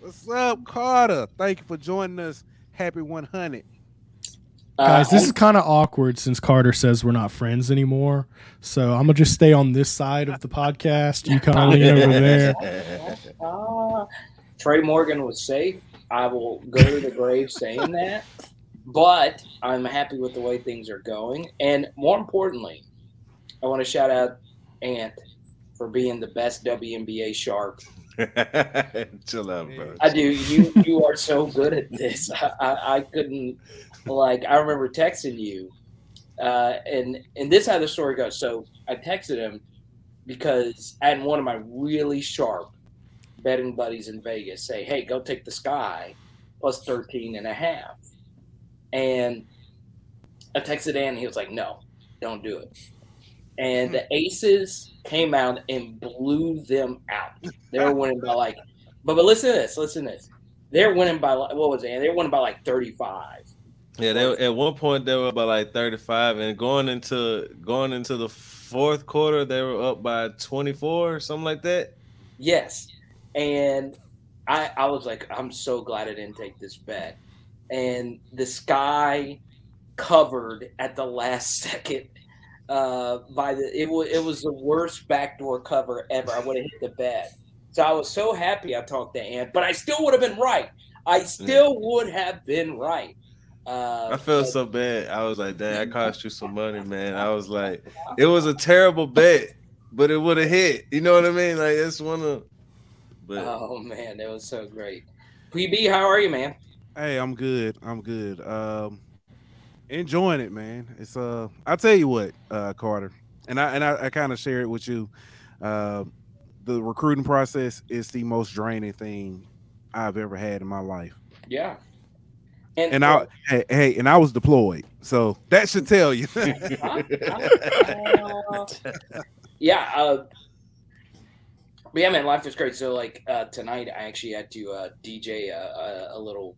What's up, Carter? Thank you for joining us. Happy 100. Guys, this is kind of awkward since Carter says we're not friends anymore. So I'm going to just stay on this side of the podcast. You kind of lean over there. Trey Morgan was safe. I will go to the grave saying that. But I'm happy with the way things are going. And more importantly, I want to shout out Ant for being the best WNBA sharp. Chill out, bro. I do. You are so good at this. I couldn't, like, I remember texting you. And this is how the story goes. So I texted him because I had one of my really sharp betting buddies in Vegas say, hey, go take the Sky plus 13.5. And I texted Ann, and he was like, no, don't do it. And the Aces came out and blew them out. They were winning by like – but listen to this. They're winning by – what was it? They were winning by like 35. Yeah, they at one point they were by like 35. And going into the fourth quarter, they were up by 24 or something like that. Yes. And I was like, I'm so glad I didn't take this bet. And the Sky covered at the last second. It was the worst backdoor cover ever. I would have hit the bet. So I was so happy I talked to Ann, but I still would have been right. I felt so bad. I was like, dang, I cost you some money, man. I was like, it was a terrible bet, but it would have hit. You know what I mean? Like, it's one of. But. Oh man, that was so great. PB, how are you, man? Hey, I'm good. Enjoying it, man. It's I'll tell you what, Carter, and I kind of share it with you. The recruiting process is the most draining thing I've ever had in my life. Yeah. And I was deployed, so that should tell you. Yeah. But yeah, man, life is great. So, like, tonight I actually had to DJ a little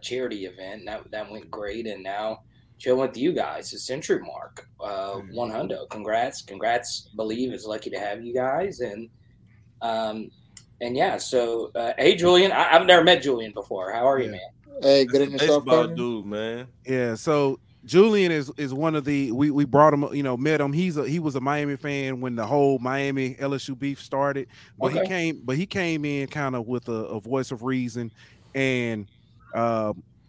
charity event. That went great, and now chilling with you guys. The century mark, 100. Congrats! Believe is lucky to have you guys, and yeah. So, hey, Julian, I've never met Julian before. How are you, man? Hey, good in yourself, dude, man. Yeah. So Julian is one of the we brought him, you know, met him. He was a Miami fan when the whole Miami LSU beef started, but okay. he came in kind of with a voice of reason, and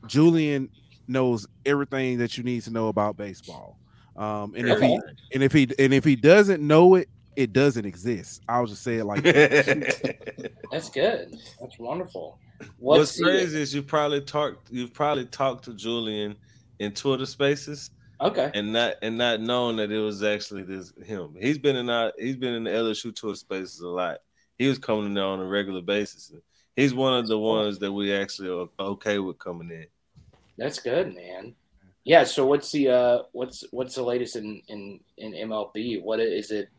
Julian knows everything that you need to know about baseball. If he doesn't know it, it doesn't exist. I'll just say it like that. That's good. That's wonderful. What's crazy is you've probably talked to Julian in Twitter Spaces, okay, and not knowing that it was actually him. He's been in the LSU Twitter Spaces a lot. He was coming in there on a regular basis. He's one of the ones that we actually are okay with coming in. That's good, man. Yeah. So what's the latest in MLB? What is it?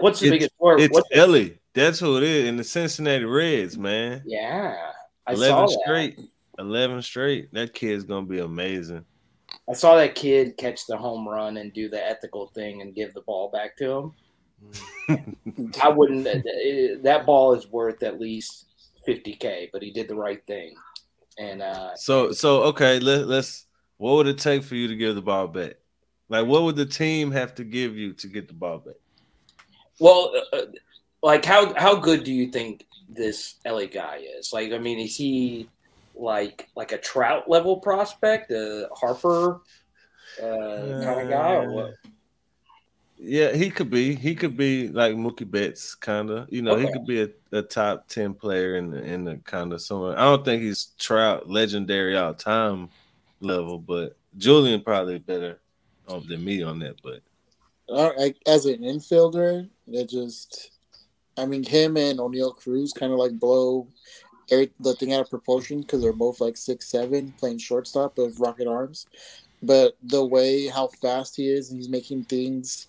What's the biggest story? It's Ellie. That's who it is in the Cincinnati Reds, man. Yeah, I saw that. 11 straight. That kid's gonna be amazing. I saw that kid catch the home run and do the ethical thing and give the ball back to him. I wouldn't. That ball is worth at least $50K, but he did the right thing. And so okay. Let's. What would it take for you to give the ball back? Like, what would the team have to give you to get the ball back? Well, like how good do you think this LA guy is? Like, I mean, is he? Like a Trout level prospect, a Harper kind of guy, or what? Yeah, he could be like Mookie Betts, kind of. You know, okay. He could be a top 10 player in the kind of somewhere. I don't think he's Trout legendary all time level, but Julian probably better off than me on that. But as an infielder, him and O'Neal Cruz kind of like blow the thing out of proportion because they're both like 6'7", playing shortstop with rocket arms. But the way how fast he is, and he's making things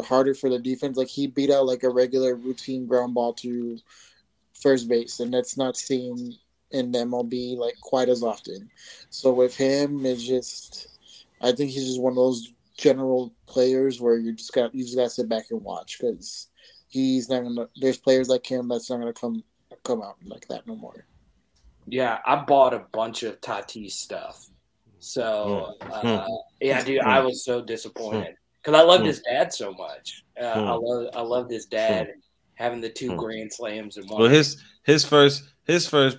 harder for the defense. Like, he beat out like a regular routine ground ball to first base, and that's not seen in the MLB like quite as often. So with him, it's just, I think he's just one of those general players where you just got to sit back and watch, because he's not gonna. There's players like him that's not gonna come out like that no more. Yeah, I bought a bunch of Tatis stuff. So yeah, dude, I was so disappointed because I loved his dad so much. I loved his dad having the two grand slams in one. Well, his first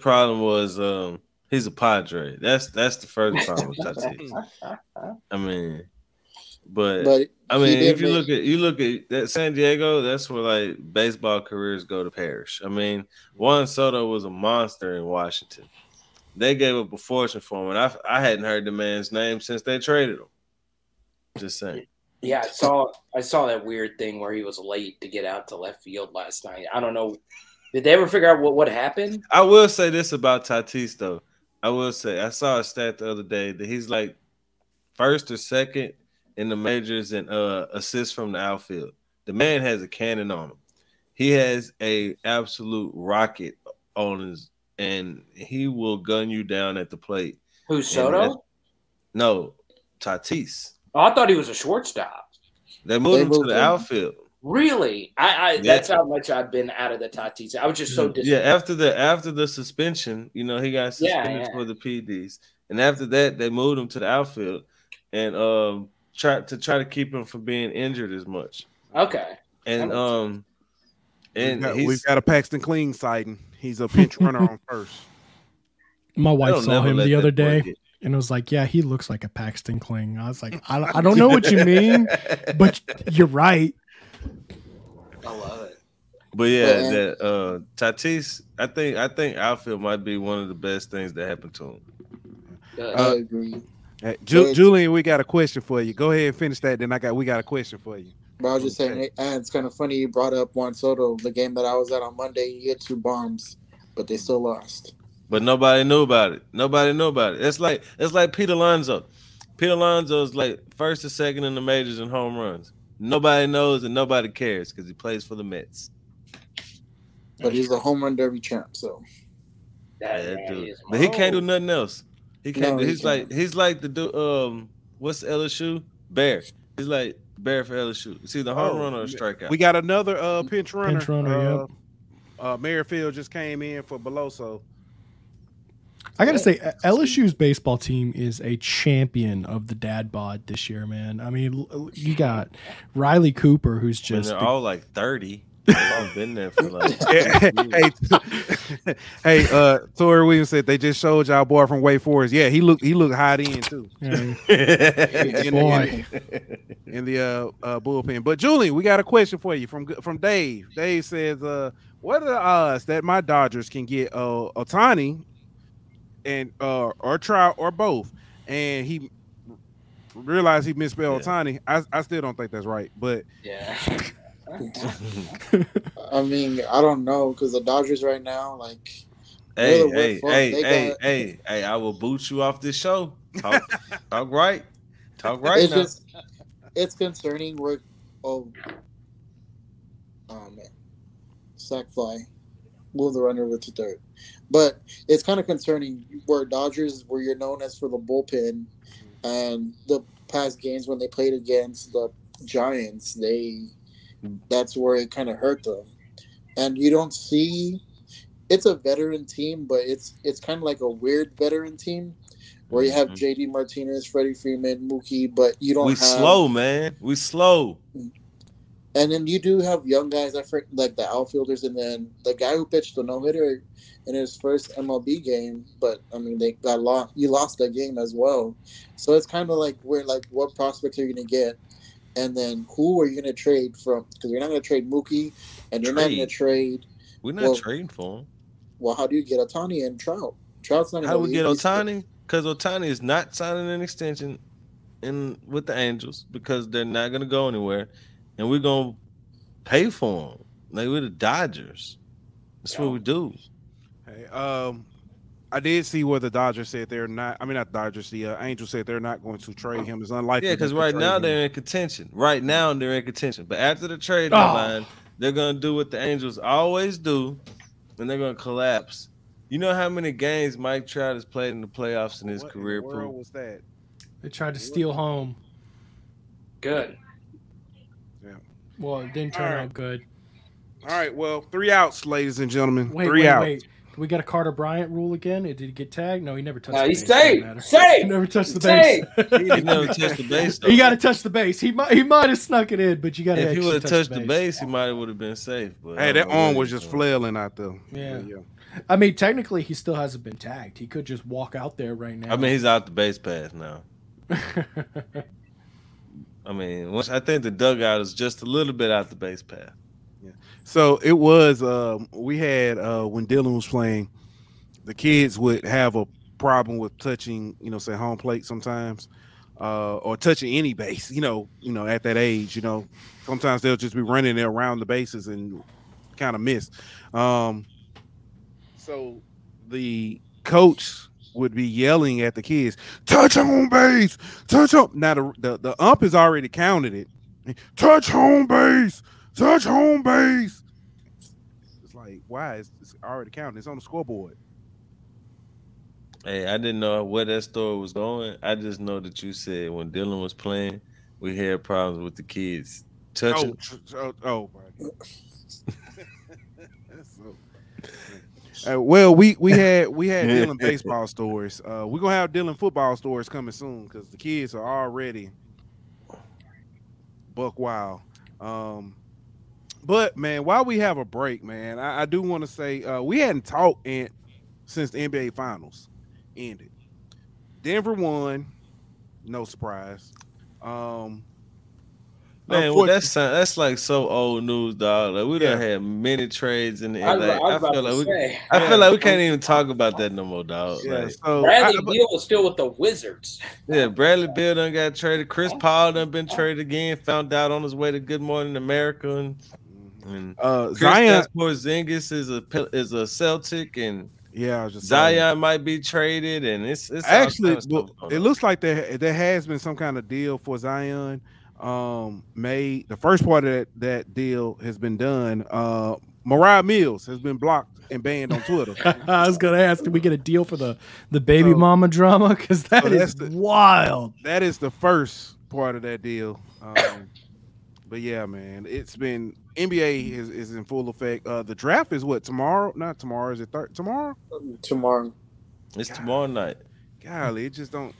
problem was he's a Padre. That's the first problem with Tatis. I mean. But I mean, if you look at that San Diego, that's where like baseball careers go to perish. I mean, Juan Soto was a monster in Washington. They gave up a fortune for him, and I hadn't heard the man's name since they traded him. Just saying. Yeah, I saw that weird thing where he was late to get out to left field last night. I don't know. Did they ever figure out what happened? I will say this about Tatis though. I saw a stat the other day that he's like first or second in the majors and assists from the outfield. The man has a cannon on him. He has a absolute rocket on his, and he will gun you down at the plate. Who, Soto? No, Tatis. Oh, I thought he was a shortstop. They moved him to the outfield. Really? I that's how much I've been out of the Tatis. I was just so disappointed. Yeah, after the suspension, you know, he got suspended for the PDs. And after that, they moved him to the outfield. And try to keep him from being injured as much. Okay. And we've got a Paxton Kling sighting. He's a pinch runner on first. My wife saw him the other day and was like, "Yeah, he looks like a Paxton Kling." I was like, "I don't know what you mean, but you're right." I love it. But yeah, that Tatis, I think outfield might be one of the best things that happened to him. I agree. Hey, Julian, we got a question for you. Go ahead and finish that. Then we got a question for you. But I was just saying, it's kind of funny you brought up Juan Soto. The game that I was at on Monday, he hit two bombs, but they still lost. But nobody knew about it. It's like Pete Alonso. Pete Alonso's like first or second in the majors in home runs. Nobody knows and nobody cares because he plays for the Mets. But he's a home run derby champ, so. That dude. But he can't do nothing else. He's like the dude. What's LSU? Bear. He's like Bear for LSU. It's either home run or a strikeout. We got another pinch runner. Merrifield just came in for Beloso. I gotta say, LSU's baseball team is a champion of the dad bod this year, man. I mean, you got Riley Cooper, who's just all like 30. I've been there for like. Hey, Tori Williams said they just showed y'all boy from Wake Forest. Yeah, he looked high end too. in the bullpen. But Julian, we got a question for you from Dave. Dave says, "What are the odds that my Dodgers can get Ohtani and or Trout or both?" And he realized he misspelled Ohtani. I still don't think that's right, but yeah. I mean, I don't know, because the Dodgers right now, like, I will boot you off this show. Talk right. It's now. Just, it's concerning. Sack fly, move the runner over to third. But it's kind of concerning where Dodgers, where you're known as for the bullpen, and the past games when they played against the Giants, that's where it kind of hurt them. And you don't see – it's a veteran team, but it's kind of like a weird veteran team where you have J.D. Martinez, Freddie Freeman, Mookie, but you don't We slow, man. And then you do have young guys, like the outfielders, and then the guy who pitched the no-hitter in his first MLB game, but, I mean, they got lost. You lost that game as well. So it's kind of like we're like, what prospects are you going to get? And then who are you going to trade from? Because you're not going to trade Mookie, and you're not going to trade. We're not trading for him. Well, how do you get Ohtani and Trout? Trout's not going to. How do we get Ohtani? Because Ohtani is not signing an extension with the Angels because they're not going to go anywhere, and we're going to pay for him. Like, we're the Dodgers. That's what we do. Hey, I did see where the Dodgers said they're not. I mean, not Dodgers. The Angels said they're not going to trade him. It's unlikely. Yeah, because right now they're in contention. But after the trade deadline, they're going to do what the Angels always do, and they're going to collapse. You know how many games Mike Trout has played in the playoffs in his career? What world was that? They tried to steal home. Good. Yeah. Well, it didn't turn out good. All right. Well, 3 outs, ladies and gentlemen. Wait, three outs. We got a Carter Bryant rule again. Did he get tagged? No, he never touched the base. He never touched the base. He never touched the base, though. You got to touch the base. He might have snuck it in, but you got to touch the base. If he would have touched the base, he might have would have been safe. But hey, that arm was just flailing out there. Yeah. I mean, technically, he still hasn't been tagged. He could just walk out there right now. I mean, he's out the base path now. I mean, I think the dugout is just a little bit out the base path. So it was we had when Dylan was playing, the kids would have a problem with touching, say home plate sometimes, or touching any base, at that age, sometimes they'll just be running around the bases and kind of miss. So the coach would be yelling at the kids, touch home base, touch home. Now the ump has already counted it. Touch home base. Touch home base. It's like, why? It's already counting. It's on the scoreboard. Hey, I didn't know where that story was going. I just know that you said when Dylan was playing, we had problems with the kids touching. Oh my God. Well, we had Dylan baseball stories. We're gonna have Dylan football stories coming soon because the kids are already buck wild. But, man, while we have a break, man, I do want to say we hadn't talked since the NBA Finals ended. Denver won. No surprise. Man, well, that's like so old news, dog. Like, we done had many trades in the NBA. I feel like we can't even talk about that no more, dog. Yeah, like, so Bradley Beal was still with the Wizards. Yeah, Bradley Beal done got traded. Chris Paul done been traded again. Found out on his way to Good Morning America. And Zion Porzingis is a Celtic, and Zion might be traded, and it's actually it looks like there has been some kind of deal for Zion made. The first part of that deal has been done. Mariah Mills has been blocked and banned on Twitter. I was gonna ask, did we get a deal for the baby mama drama? Because that's wild. That is the first part of that deal. But yeah, man, it's been. NBA is in full effect. The draft is what, tomorrow? Not tomorrow. Is it tomorrow? Tomorrow. It's tomorrow night. Golly, it just don't.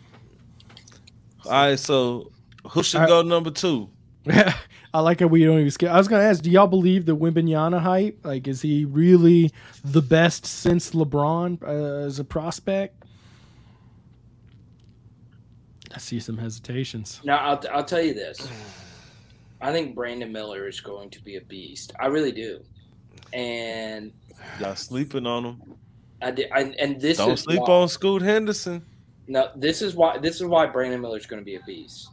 All right, so who should go number 2? I like how we don't even skip. I was gonna ask, do y'all believe the Wembanyama hype? Like, is he really the best since LeBron as a prospect? I see some hesitations. No, I'll tell you this. I think Brandon Miller is going to be a beast. I really do. And y'all sleeping on him. Don't sleep on Scoot Henderson. No, this is why Brandon Miller is going to be a beast.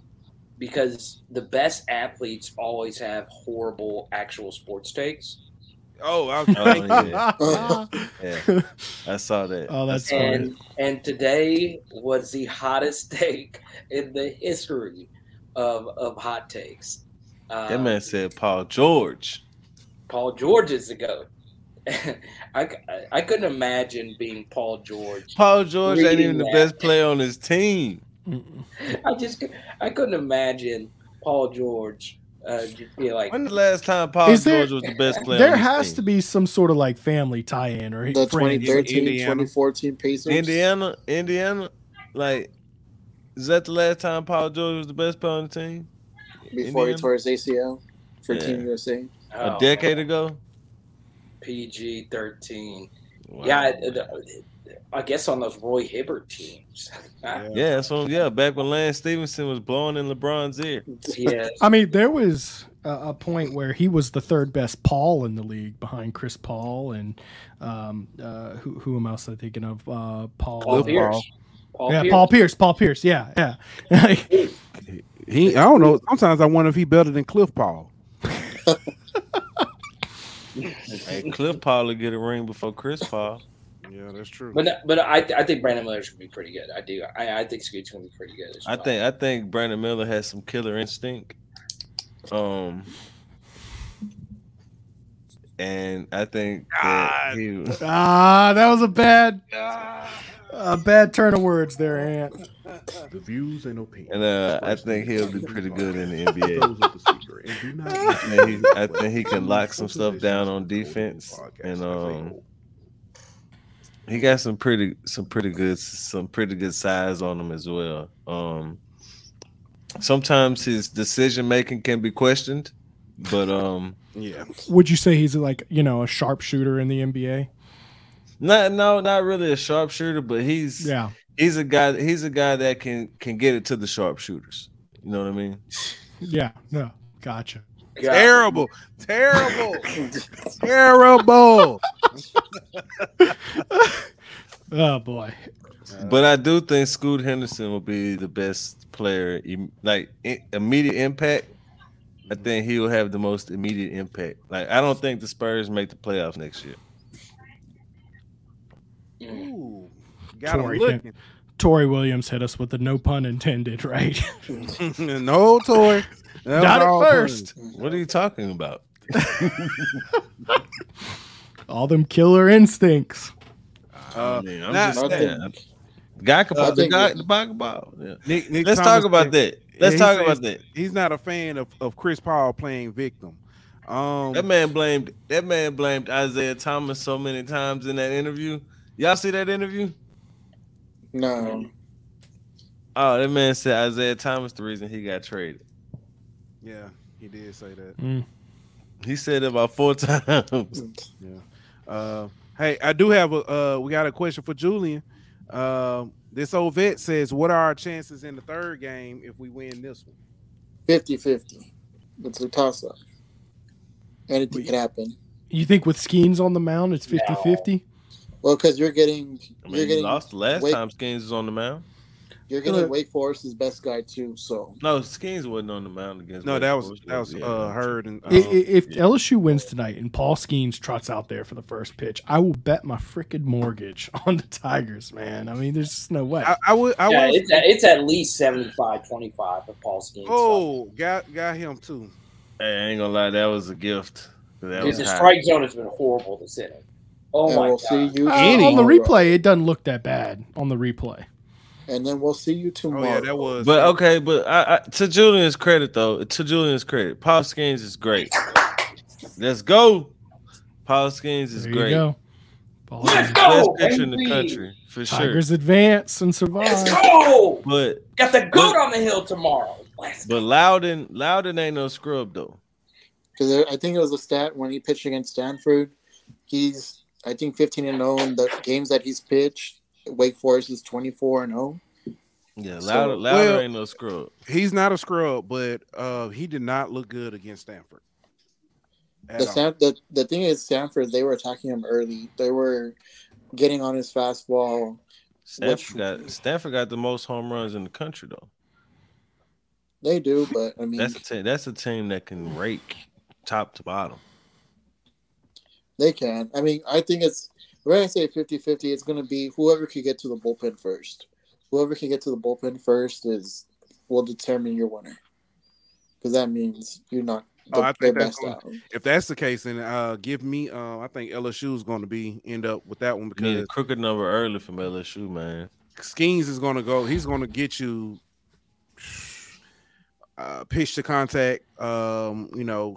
Because the best athletes always have horrible actual sports takes. Oh, I was I saw that. Oh, that's funny. And today was the hottest take in the history of hot takes. That man said Paul George. Paul George is the GOAT. I couldn't imagine being Paul George. Paul George ain't even the best player on his team. I couldn't imagine Paul George just be like. When the last time Paul George was the best player? There has to be some sort of like family tie-in or the 2013, 2014 Pacers. Indiana. Like, is that the last time Paul George was the best player on the team? Before Indiana? He tore his ACL for Team USA. A decade ago? PG-13. Wow. Yeah, I guess on those Roy Hibbert teams. Back when Lance Stevenson was blowing in LeBron's ear. Yeah. I mean, there was a point where he was the third best Paul in the league behind Chris Paul and who else am I thinking of? Paul Pierce. Paul Pierce. Yeah. I don't know. Sometimes I wonder if he's better than Cliff Paul. Hey, Cliff Paul will get a ring before Chris Paul. Yeah, that's true. But I think Brandon Miller's gonna be pretty good. I do. I think Scoot's gonna be pretty good. As well. I think Brandon Miller has some killer instinct. And I think that that was a bad turn of words there, Ant. The views and opinions. And I think he'll do pretty good in the NBA. I think he can lock some stuff down on defense, and he got some pretty good size on him as well. Sometimes his decision making can be questioned, but yeah. Would you say he's a sharpshooter in the NBA? Not really a sharpshooter, but he's a guy that can get it to the sharpshooters. You know what I mean? Yeah. No. Gotcha. Terrible. Oh boy. But I do think Scoot Henderson will be the best player. Like immediate impact. I think he will have the most immediate impact. Like, I don't think the Spurs make the playoffs next year. Ooh, got him looking. Torrey Williams hit us with the no pun intended, right? No, Torrey. Not at first. Puns. What are you talking about? All them killer instincts. Guy can pop the ball. Yeah. Nick Let's Thomas talk about that. Let's talk about that. He's not a fan of Chris Paul playing victim. That man blamed Isaiah Thomas so many times in that interview. Y'all see that interview? No. Oh, that man said Isaiah Thomas the reason he got traded. Yeah, he did say that. Mm. He said it about 4 times. Yeah. Hey, I do have we got a question for Julian. This old vet says, what are our chances in the third game if we win this one? 50-50. It's a toss-up. Anything could happen. You think with Skenes on the mound, it's 50-50? Well, because you're getting lost last time Skenes was on the mound. You're getting Wake Forest's best guy too. So no, Skenes wasn't on the mound against. No, that was Hurd and. If LSU wins tonight and Paul Skenes trots out there for the first pitch, I will bet my freaking mortgage on the Tigers, man. I mean, there's just no way. I would. It's at least 75-25 for Paul Skenes. Oh, got him too. Hey, I ain't gonna lie, that was a gift. Because the strike zone has been horrible to sit in. Oh my God! On the replay, it doesn't look that bad on the replay. And then we'll see you tomorrow. Oh yeah, that was. But okay, but I to Julian's credit though, Paul Skenes is great. Let's go. Paul Skenes is great. Go. Let's go. Best pitcher in the country for sure. Tigers advance and survive. Let's go. But got the goat on the hill tomorrow. But Loudon ain't no scrub though. Because I think it was a stat when he pitched against Stanford, he's 15-0 in the games that he's pitched. Wake Forest is 24-0. Yeah, Louder ain't no scrub. He's not a scrub, but he did not look good against Stanford. The thing is, Stanford, they were attacking him early. They were getting on his fastball. Stanford got the most home runs in the country, though. They do, but I mean, that's a team that can rake top to bottom. They can. I mean, I think it's. When I say 50-50, it's going to be whoever can get to the bullpen first. Whoever can get to the bullpen first will determine your winner. Because that means you're not the best out. If that's the case, then give me I think LSU is going to end up with that one. Because you need a crooked number early from LSU, man. Skenes is going to go. He's going to get you pitch to contact,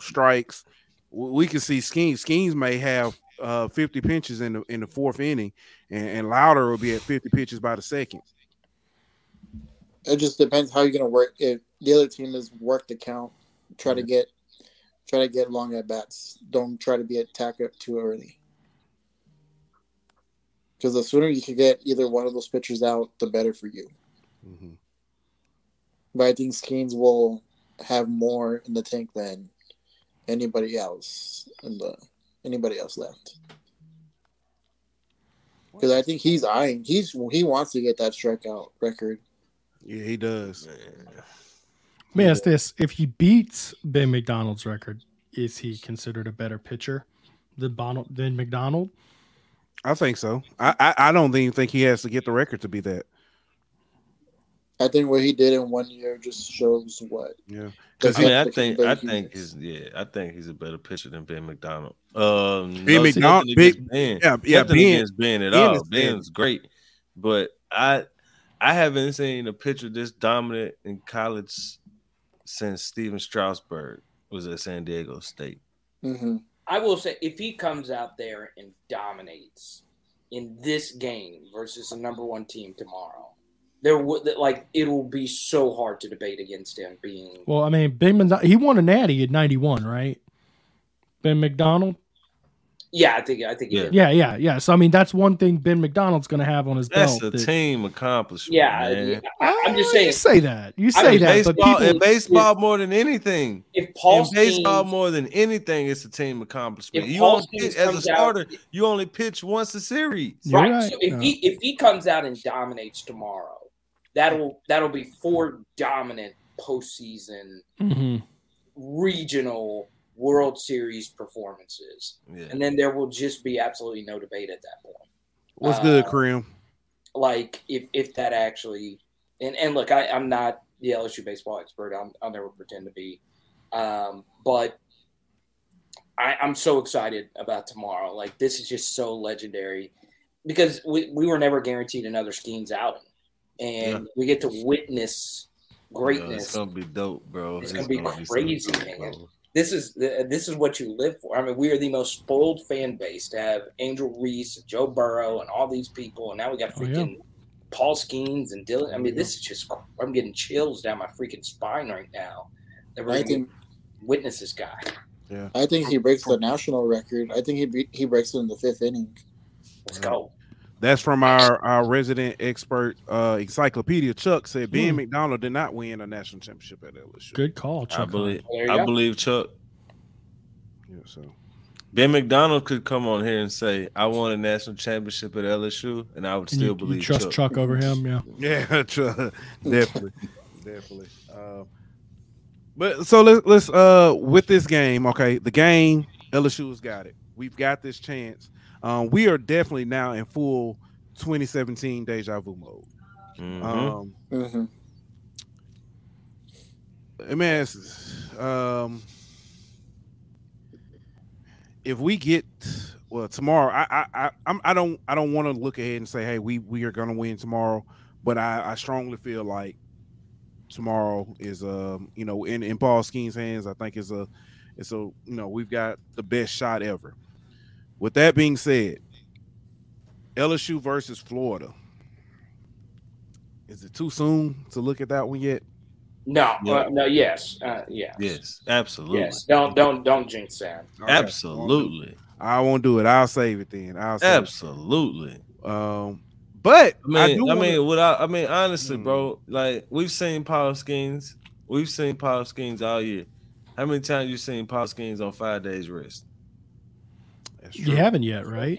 strikes. We can see Skenes. Skenes may have 50 pitches in the fourth inning, and Louder will be at 50 pitches by the second. It just depends how you're gonna work. If the other team is work the count, try to get long at bats. Don't try to be attacked too early. Because the sooner you can get either one of those pitchers out, the better for you. Mm-hmm. But I think Skenes will have more in the tank than anybody else left? Because I think he's eyeing. He wants to get that strikeout record. Yeah, he does. Let me ask this: if he beats Ben McDonald's record, is he considered a better pitcher than McDonald? I think so. I don't even think he has to get the record to be that. I think what he did in 1 year just shows what. Yeah, because I think he's a better pitcher than Ben McDonald. Ben. Ben's great, but I haven't seen a pitcher this dominant in college since Steven Strasburg was at San Diego State. Mm-hmm. I will say, if he comes out there and dominates in this game versus the number one team tomorrow, it will be so hard to debate against him being. Well, I mean, he won a natty at 91, right? Ben McDonald. Yeah, I think he did. Yeah. So I mean, that's one thing Ben McDonald's going to have on his belt. That's a team accomplishment. Yeah, I'm just saying. You say that. Baseball more than anything. It's a team accomplishment. You only pitch, as a starter, you only pitch once a series. Right. So if he comes out and dominates tomorrow, that'll be four dominant postseason regional World Series performances, and then there will just be absolutely no debate at that point. What's good, Kareem? Like if that actually, and look, I'm not the LSU baseball expert. I'll never pretend to be, but I'm so excited about tomorrow. Like this is just so legendary because we were never guaranteed another Skenes outing, and we get to witness greatness. Yeah, it's gonna be dope, bro. It's gonna be crazy, man. This is what you live for. I mean, we are the most spoiled fan base to have Angel Reese, Joe Burrow, and all these people, and now we got freaking Paul Skenes and Dylan. I mean, this is just – I'm getting chills down my freaking spine right now. Witness this guy. Yeah. I think he breaks the national record. I think he breaks it in the fifth inning. Let's go. That's from our resident expert, Encyclopedia. Chuck said Ben McDonald did not win a national championship at LSU. Good call, Chuck. I believe Chuck. Yeah, so Ben McDonald could come on here and say, "I won a national championship at LSU," and I would still believe. You trust Chuck over him, yeah, Chuck, definitely. But so let's with this game, okay? The game, LSU's got it. We've got this chance. We are definitely now in full 2017 deja vu mode. Mm-hmm. Let me ask this. If we get tomorrow, I don't want to look ahead and say, hey, we are gonna win tomorrow, but I strongly feel like tomorrow is in Paul Skenes' hands. I think it's we've got the best shot ever. With that being said, LSU versus Florida. Is it too soon to look at that one yet? No, no, yes, yes, yes, absolutely. Yes, don't jinx that. Okay. Absolutely, I won't do it. I'll save it then. Absolutely. But I mean, honestly, bro, like we've seen Paul Skenes all year. How many times you seen Paul Skenes on 5 days rest? You haven't yet, right?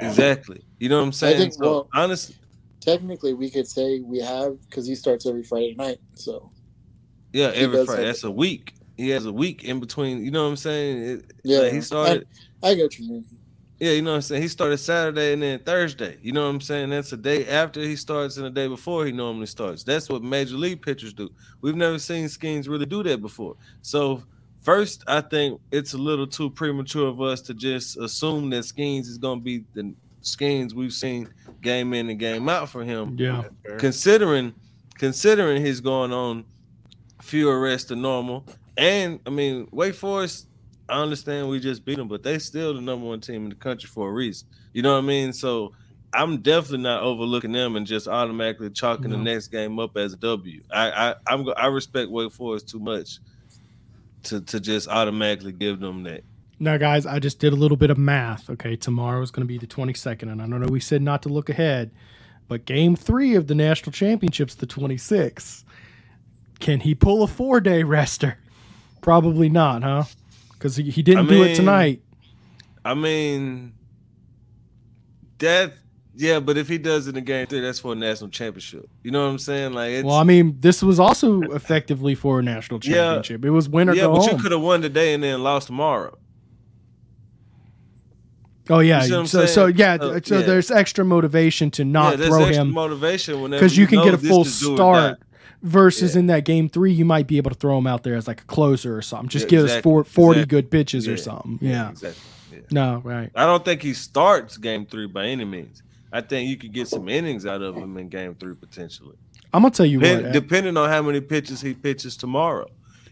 Exactly. You know what I'm saying? I think, well, honestly, technically, we could say we have because he starts every Friday night. So, yeah, every Friday. That's a week. He has a week in between. You know what I'm saying? He started. I get what you mean. Yeah, you know what I'm saying? He started Saturday and then Thursday. You know what I'm saying? That's a day after he starts and a day before he normally starts. That's what Major League pitchers do. We've never seen Skenes really do that before. So, first, I think it's a little too premature of us to just assume that Skenes is going to be the Skenes we've seen game in and game out for him. Yeah. Considering he's going on fewer rests than normal. And, I mean, Wake Forest, I understand we just beat them, but they still the number one team in the country for a reason. You know what I mean? So I'm definitely not overlooking them and just automatically chalking the next game up as a W. I respect Wake Forest too much to just automatically give them that. Now, guys, I just did a little bit of math. Okay, tomorrow is going to be the 22nd, and I don't know we said not to look ahead, but Game 3 of the National Championship's the 26th. Can he pull a 4-day rester? Probably not, huh? Because he didn't do it tonight. I mean, that... Yeah, but if he does it in Game 3, that's for a national championship. You know what I'm saying? Like, well, I mean, this was also effectively for a national championship. Yeah, it was win or go home. Yeah, but you could have won today and then lost tomorrow. Oh, yeah. So there's extra motivation to not throw him. There's extra motivation whenever you can get a full start. versus in that game three, you might be able to throw him out there as like a closer or something. Just give us 40 good pitches or something. Right. I don't think he starts game three by any means. I think you could get some innings out of him in game three potentially. I'm going to tell you what. Depending on how many pitches he pitches tomorrow.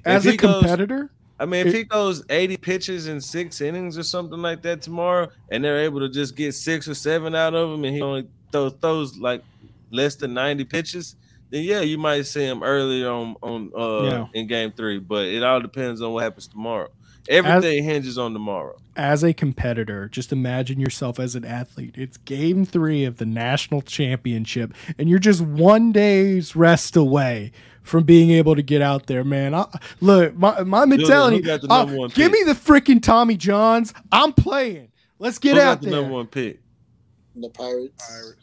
As a competitor? If he goes 80 pitches in 6 innings or something like that tomorrow, and they're able to just get 6 or 7 out of him, and he only throws like less than 90 pitches, then you might see him early in game three. But it all depends on what happens tomorrow. Everything hinges on tomorrow. As a competitor, just imagine yourself as an athlete. It's game three of the national championship, and you're just one day's rest away from being able to get out there, man. My mentality, give me the freaking Tommy Johns. I'm playing. Let's get out there. Who got the number one pick? The Pirates.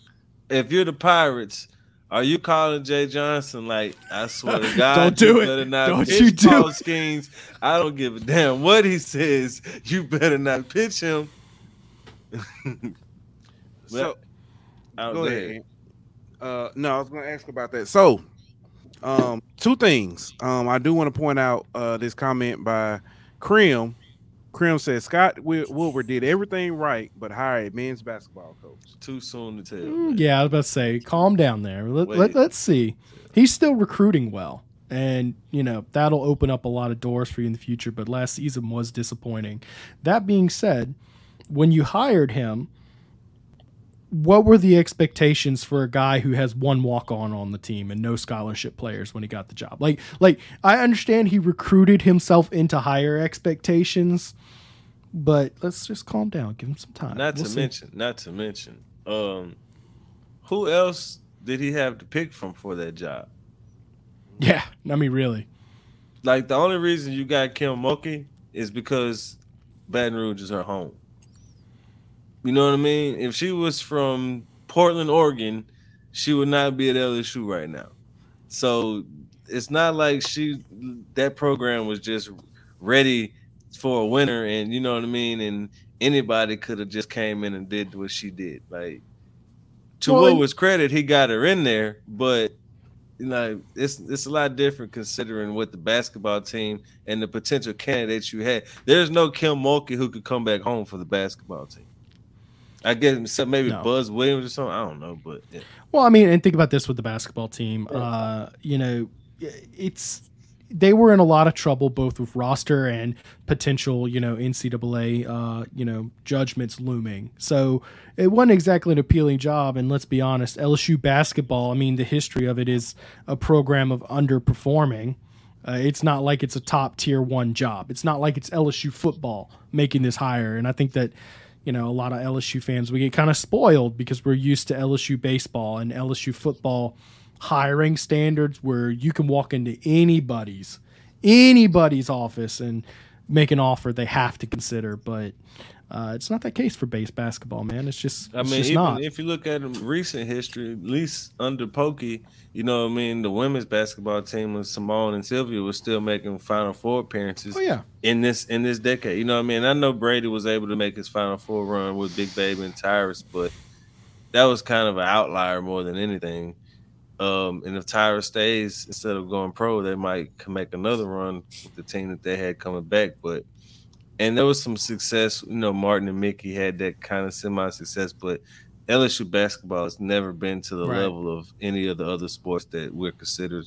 If you're the Pirates, are you calling Jay Johnson? Like, I swear to God, don't do it. Don't you do Paul Skenes. I don't give a damn what he says. You better not pitch him. Go ahead. I was going to ask about that. So, two things. I do want to point out this comment by Krim. Krim says Scott Wilber did everything right, but hired men's basketball coach. Too soon to tell. I was about to say, calm down there. Let's see. He's still recruiting well, and that'll open up a lot of doors for you in the future. But last season was disappointing. That being said, when you hired him, what were the expectations for a guy who has one walk-on on the team and no scholarship players when he got the job? Like I understand he recruited himself into higher expectations, but let's just calm down. Give him some time. Not to mention. Who else did he have to pick from for that job? Yeah, I mean, really. Like, the only reason you got Kilwaukee is because Baton Rouge is her home. You know what I mean? If she was from Portland, Oregon, she would not be at LSU right now. So it's not like that program was just ready for a winner, and you know what I mean? And anybody could have just came in and did what she did. Like, to Will's credit, he got her in there, but it's a lot different considering what the basketball team and the potential candidates you had. There's no Kim Mulkey who could come back home for the basketball team. I guess maybe Buzz Williams or something. I don't know, but yeah. Well, I mean, and think about this with the basketball team. They were in a lot of trouble both with roster and potential, NCAA, judgments looming. So it wasn't exactly an appealing job. And let's be honest, LSU basketball, I mean, the history of it is a program of underperforming. It's not like it's a top tier one job. It's not like it's LSU football making this hire. And I think that, a lot of LSU fans, we get kind of spoiled because we're used to LSU baseball and LSU football hiring standards where you can walk into anybody's office and make an offer they have to consider. But it's not that case for base basketball, man. It's just not. If you look at recent history, at least under Pokey, the women's basketball team with Simone and Sylvia was still making Final Four appearances in this decade. You know what I mean? I know Brady was able to make his Final Four run with Big Baby and Tyrus, but that was kind of an outlier more than anything. And if Tyrus stays instead of going pro, they might make another run with the team that they had coming back. And there was some success. Martin and Mickey had that kind of semi-success, but LSU basketball has never been to the level of any of the other sports that we're considered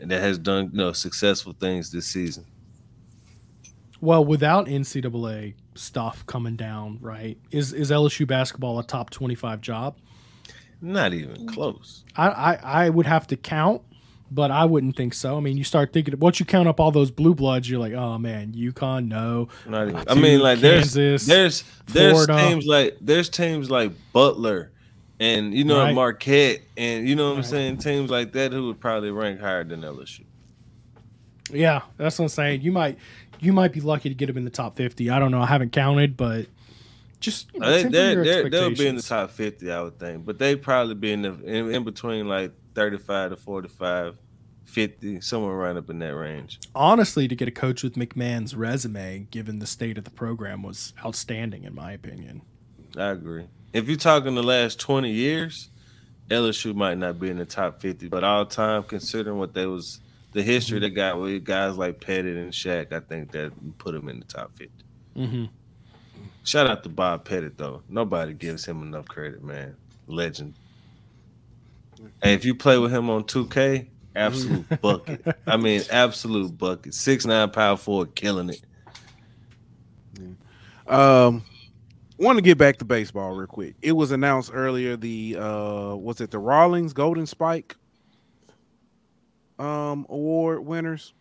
and that has done successful things this season. Well, without NCAA stuff coming down, right, is LSU basketball a top 25 job? Not even close. I would have to count, but I wouldn't think so. I mean, you start thinking, once you count up all those blue bloods, you're like, oh man, UConn, no. Not even. I mean, like Kansas, there's teams like Butler, and Marquette, and I'm saying, teams like that who would probably rank higher than LSU. Yeah, that's what I'm saying. You might be lucky to get them in the top 50. I don't know. I haven't counted, but. They'll be in the top 50, I would think, but they probably be in between like 35 to 45, 50, somewhere right up in that range. Honestly, to get a coach with McMahon's resume, given the state of the program, was outstanding in my opinion. I agree. If you're talking the last 20 years, LSU might not be in the top 50, but all time, considering what they was, the history they got with guys like Pettit and Shaq, I think that put them in the top 50. Mm-hmm. Shout out to Bob Pettit, though. Nobody gives him enough credit, man. Legend. Hey, if you play with him on 2K, absolute bucket. I mean, absolute bucket. 6'9", power forward, killing it. Yeah. Want to get back to baseball real quick. It was announced earlier, the was it the Rawlings Golden Spike award winners?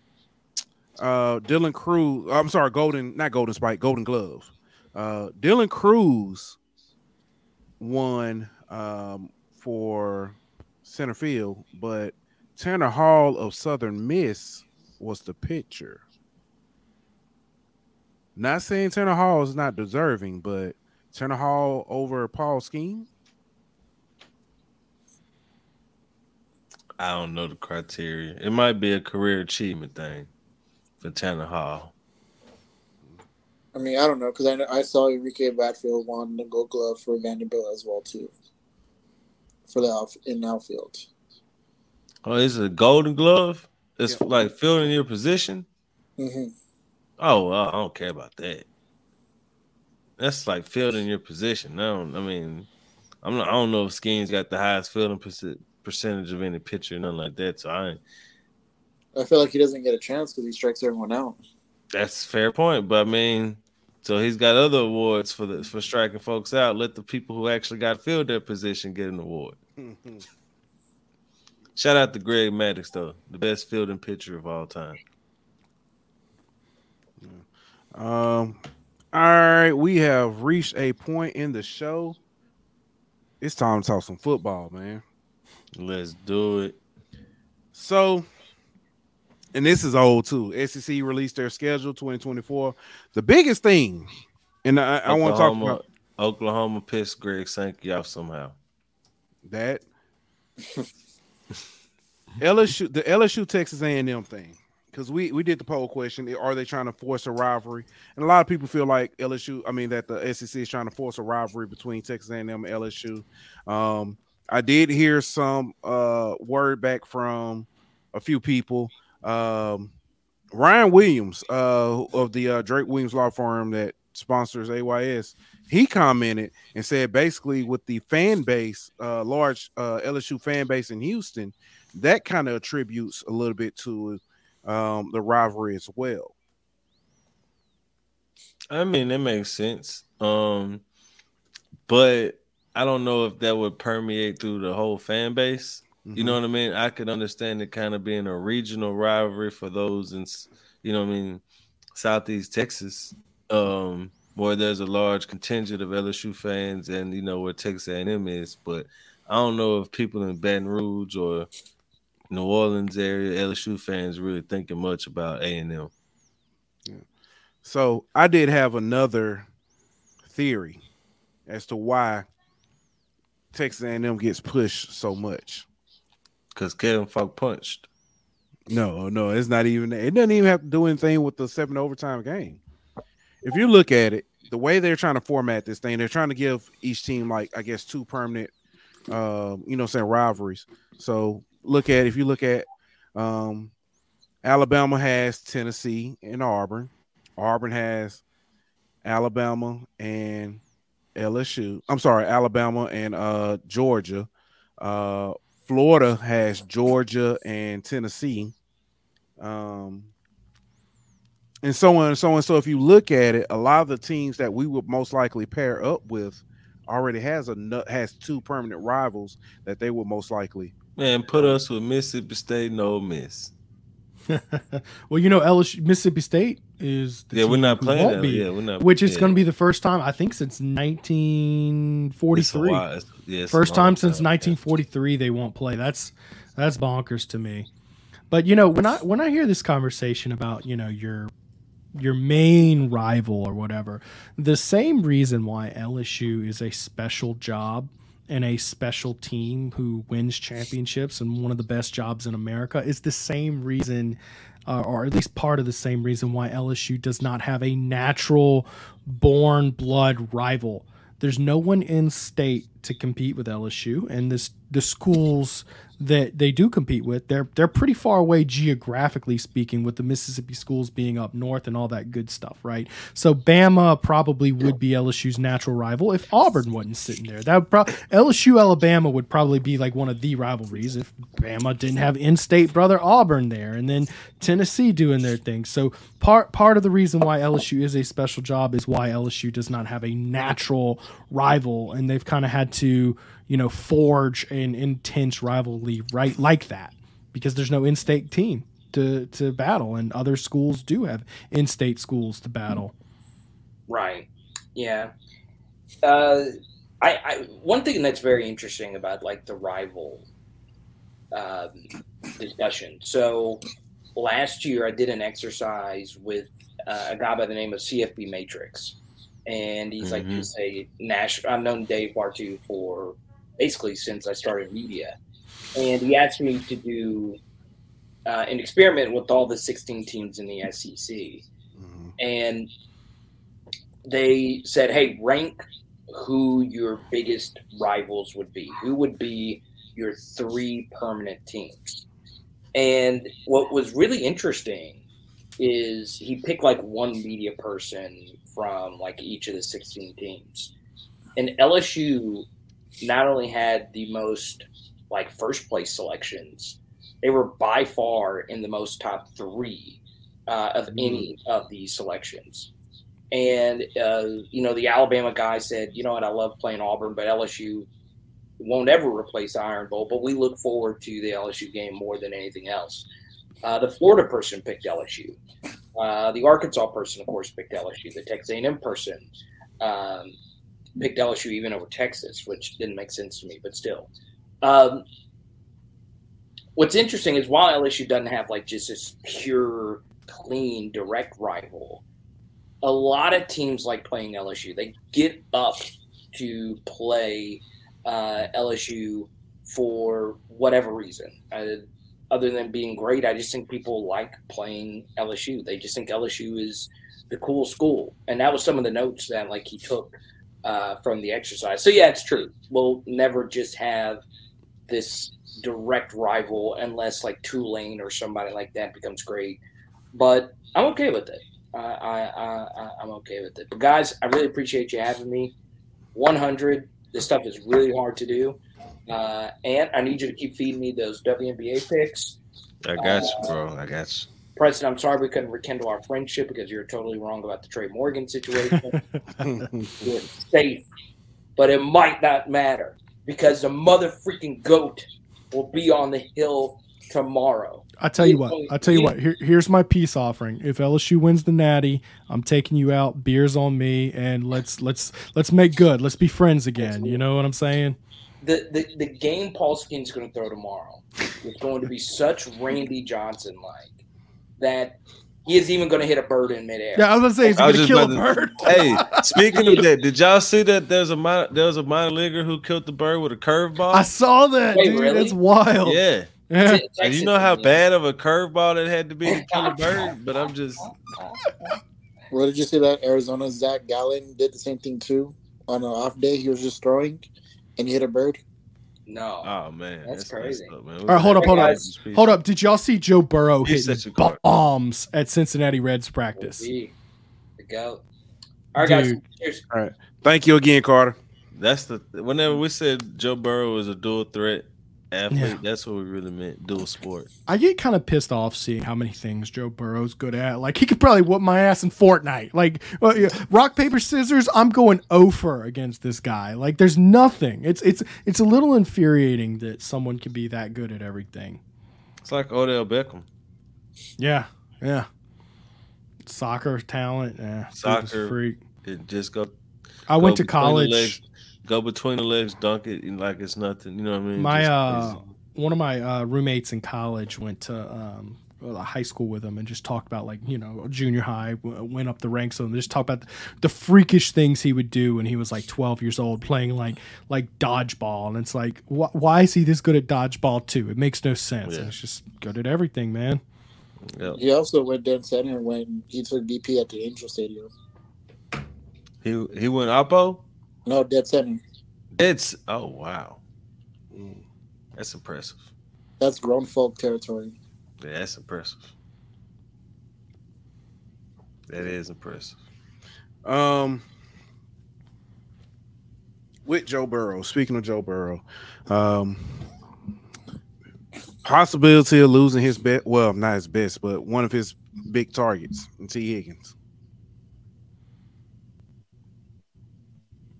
Dylan Crews, I'm sorry, Golden, not Golden Spike, Golden Glove. Dylan Crews won for center field, but Tanner Hall of Southern Miss was the pitcher. Not saying Tanner Hall is not deserving, but Tanner Hall over Paul Skenes? I don't know the criteria. It might be a career achievement thing for Tanner Hall. I mean, I don't know, because I saw Enrique Batfield won the Gold Glove for Vanderbilt as well, too, for the in outfield. Oh, it's a Golden Glove? It's like fielding your position? Mm-hmm. Oh, I don't care about that. That's like fielding your position. I don't know if Skenes got the highest fielding percentage of any pitcher, nothing like that. So I feel like he doesn't get a chance because he strikes everyone out. That's a fair point, but I mean, so he's got other awards for striking folks out. Let the people who actually got filled their position get an award. Mm-hmm. Shout out to Greg Maddux, though, the best fielding pitcher of all time. All right, we have reached a point in the show. It's time to talk some football, man. Let's do it. So, and this is old too. SEC released their schedule 2024. The biggest thing, and I want to talk about Oklahoma pissed Greg Sankey off somehow. That the LSU Texas A&M thing, because we did the poll question. Are they trying to force a rivalry? And a lot of people feel like that the SEC is trying to force a rivalry between Texas A&M and LSU. I did hear some word back from a few people. Ryan Williams of the Drake Williams law firm that sponsors AYS, he commented and said basically with the fan base, large LSU fan base in Houston, that kind of attributes a little bit to the rivalry as well. I mean, that makes sense. But I don't know if that would permeate through the whole fan base. You know what I mean? I could understand it kind of being a regional rivalry for those in, Southeast Texas, where there's a large contingent of LSU fans and, where Texas A&M is. But I don't know if people in Baton Rouge or New Orleans area, LSU fans, really thinking much about A&M. Yeah. So I did have another theory as to why Texas A&M gets pushed so much. Because Kevin Falk punched. No, it's not even. It doesn't even have to do anything with the 7 overtime game. If you look at it, the way they're trying to format this thing, they're trying to give each team, 2 permanent, rivalries. So if you look at Alabama has Tennessee and Auburn. Auburn has Alabama and LSU. I'm sorry, Alabama and Georgia. Florida has Georgia and Tennessee, and so on and so on. So if you look at it, a lot of the teams that we would most likely pair up with already has 2 permanent rivals that they would most likely. Man, put us with Mississippi State and Ole Miss. Well, LSU, Mississippi State is the team we're not playing that. Yeah, we're not, which is going to be the first time I think since 1943. First time since 1943 they won't play. That's bonkers to me. But when I hear this conversation about your main rival or whatever, the same reason why LSU is a special job and a special team who wins championships and one of the best jobs in America is the same reason, or at least part of the same reason, why LSU does not have a natural born blood rival. There's no one in state to compete with LSU, and the schools that they do compete with, they're pretty far away geographically speaking, with the Mississippi schools being up north and all that good stuff, right? So Bama probably would be LSU's natural rival if Auburn wasn't sitting there. That would LSU Alabama would probably be like one of the rivalries if Bama didn't have in-state brother Auburn there, and then Tennessee doing their thing. So part of the reason why LSU is a special job is why LSU does not have a natural rival, and they've kind of had to, you know, forge an intense rivalry right like that, because there's no in-state team to battle, and other schools do have in-state schools to battle. Right. Yeah. I one thing that's very interesting about like the rival discussion. So last year I did an exercise with a guy by the name of CFB Matrix, and he's like, he's a national. I've known Dave Bartu for basically since I started media, and he asked me to do an experiment with all the 16 teams in the SEC, and they said, hey, rank who your biggest rivals would be. Who would be your three permanent teams? And what was really interesting is he picked like one media person from like each of the 16 teams, and LSU not only had the most like first place selections, they were by far in the most top three of any of these selections. And, you know, the Alabama guy said, you know what, I love playing Auburn, but LSU won't ever replace the Iron Bowl, but we look forward to the LSU game more than anything else. The Florida person picked LSU. The Arkansas person, of course, picked LSU. The Texas A&M person picked LSU even over Texas, which didn't make sense to me, but still. What's interesting is while LSU doesn't have like just this pure, clean, direct rival, a lot of teams like playing LSU. They get up to play LSU for whatever reason. Other than being great, I just think people like playing LSU. They just think LSU is the cool school. And that was some of the notes that like he took from the exercise. So yeah, it's true. We'll never just have this direct rival unless like Tulane or somebody like that becomes great. But I'm okay with it. I'm okay with it. But guys, I really appreciate you having me. 100. This stuff is really hard to do. And I need you to keep feeding me those WNBA picks. I got you, bro. I got you. Preston, I'm sorry we couldn't rekindle our friendship because you're totally wrong about the Trey Morgan situation. You're safe, but it might not matter because the mother freaking goat will be on the hill tomorrow. I tell you what. Here's my peace offering. If LSU wins the Natty, I'm taking you out. Beers on me, and let's make good. Let's be friends again. You know what I'm saying? The game Paul Skenes is going to throw tomorrow is going to be such Randy Johnson like that he is even going to hit a bird in midair. Yeah, I was going to say he's going to kill a bird. Hey, speaking of that, did y'all see that there was a minor leaguer who killed the bird with a curveball? I saw that. Wait, dude. Really? That's wild. Yeah. Yeah. And you know how bad of a curveball it had to be to kill a bird, but I'm just. Well, did you see that Arizona Zach Gallen did the same thing too on an off day? He was just throwing, and he hit a bird. No. Oh man, that's crazy. Up, man. All right, hold up. Did y'all see Joe Burrow hitting bombs at Cincinnati Reds practice? The goat. All right, guys. Cheers. All right. Thank you again, Carter. That's the whenever we said Joe Burrow is a dual threat athlete, yeah, that's what we really meant, dual sport. I get kind of pissed off seeing how many things Joe Burrow's good at. Like, he could probably whoop my ass in Fortnite. Like, rock, paper, scissors, I'm going 0-for against this guy. Like, there's nothing. It's a little infuriating that someone can be that good at everything. It's like Odell Beckham. Yeah, yeah. Soccer talent. Yeah, soccer freak. It just go. I went to college. Go between the legs, dunk it, and like it's nothing. You know what I mean? One of my roommates in college went to high school with him and just talked about, like, you know, junior high, went up the ranks with him. They just talked about the freakish things he would do when he was like 12 years old playing like dodgeball. And it's like, why is he this good at dodgeball too? It makes no sense. Yeah. It's just good at everything, man. Yep. He also went down center when he took DP at the Angel Stadium. He went oppo? No, dead center. It's oh wow, that's impressive. That's grown folk territory. Yeah, that's impressive. That is impressive. With Joe Burrow, speaking of Joe Burrow, possibility of losing his best, well, not his best, but one of his big targets, T. Higgins.